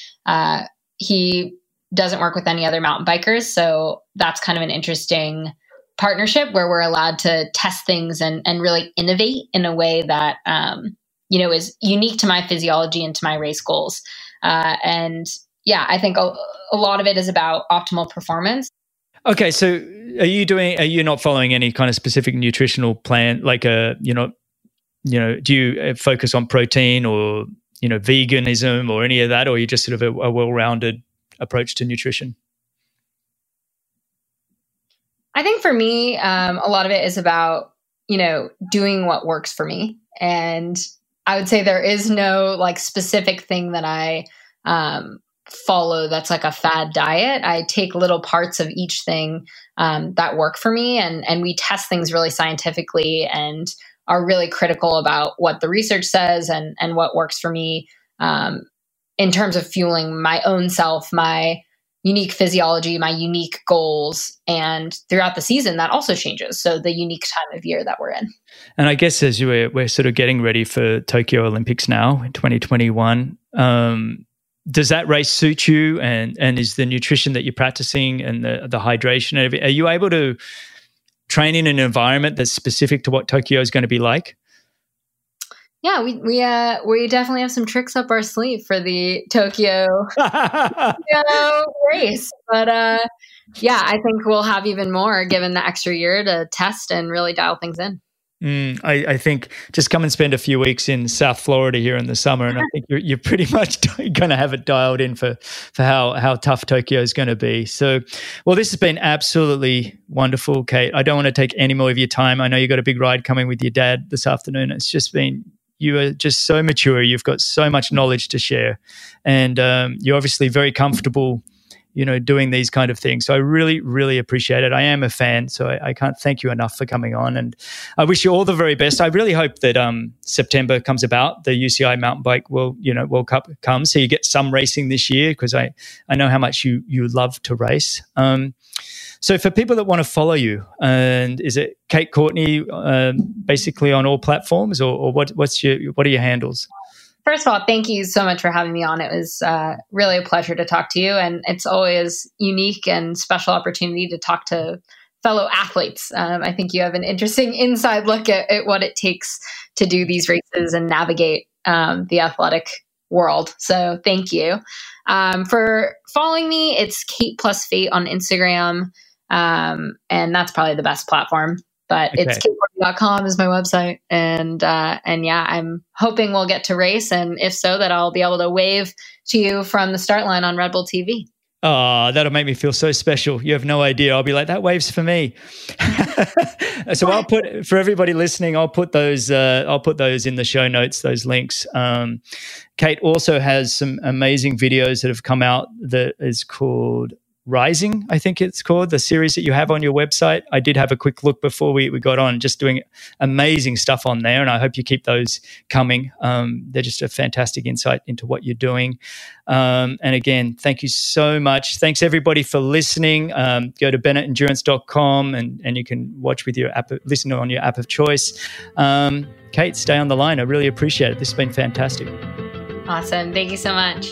he doesn't work with any other mountain bikers. So that's kind of an interesting partnership where we're allowed to test things and really innovate in a way that, you know, is unique to my physiology and to my race goals. And yeah, I think a lot of it is about optimal performance. Okay. So are you not following any kind of specific nutritional plan? Like, do you focus on protein or, veganism or any of that, or you just sort of a well-rounded approach to nutrition? I think for me, a lot of it is about, doing what works for me. And I would say there is no like specific thing that I follow that's like a fad diet. I take little parts of each thing that work for me, and we test things really scientifically and are really critical about what the research says and what works for me in terms of fueling my own self, my unique physiology, my unique goals. And throughout the season, that also changes. So the unique time of year that we're in. And I guess as we're sort of getting ready for Tokyo Olympics now in 2021, does that race suit you? And is the nutrition that you're practicing and the hydration, are you able to train in an environment that's specific to what Tokyo is going to be like? Yeah, we definitely have some tricks up our sleeve for the Tokyo race. But yeah, I think we'll have even more given the extra year to test and really dial things in. I think just come and spend a few weeks in South Florida here in the summer, and I think you're pretty much going to have it dialed in for how tough Tokyo is going to be. So, well, this has been absolutely wonderful, Kate. I don't want to take any more of your time. I know you've got a big ride coming with your dad this afternoon. It's just been, you are just so mature. You've got so much knowledge to share, and you're obviously very comfortable doing these kind of things. So I really, really appreciate it. I am a fan, so I can't thank you enough for coming on. And I wish you all the very best. I really hope that September comes about, the UCI Mountain Bike World Cup comes, so you get some racing this year, because I know how much you love to race. So for people that want to follow you, and is it Kate Courtney basically on all platforms, or what are your handles? First of all, thank you so much for having me on. It was really a pleasure to talk to you, and it's always unique and special opportunity to talk to fellow athletes. I think you have an interesting inside look at what it takes to do these races and navigate the athletic world. So thank you for following me. It's Kate+Fate on Instagram, and that's probably the best platform. But okay. It's katecourtney.com is my website. And yeah, I'm hoping we'll get to race. And if so, that I'll be able to wave to you from the start line on Red Bull TV. Oh, that'll make me feel so special. You have no idea. I'll be like, that wave's for me. So I'll put, for everybody listening, I'll put those in the show notes, those links. Kate also has some amazing videos that have come out that is called Rising, I think it's called, the series that you have on your website. I did have a quick look before we got on, just doing amazing stuff on there, and I hope you keep those coming. They're just a fantastic insight into what you're doing. And again, thank you so much. Thanks everybody for listening. Go to bennettendurance.com and you can watch with your app, listen on your app of choice. Kate, stay on the line. I really appreciate it. This has been fantastic. Awesome. Thank you so much.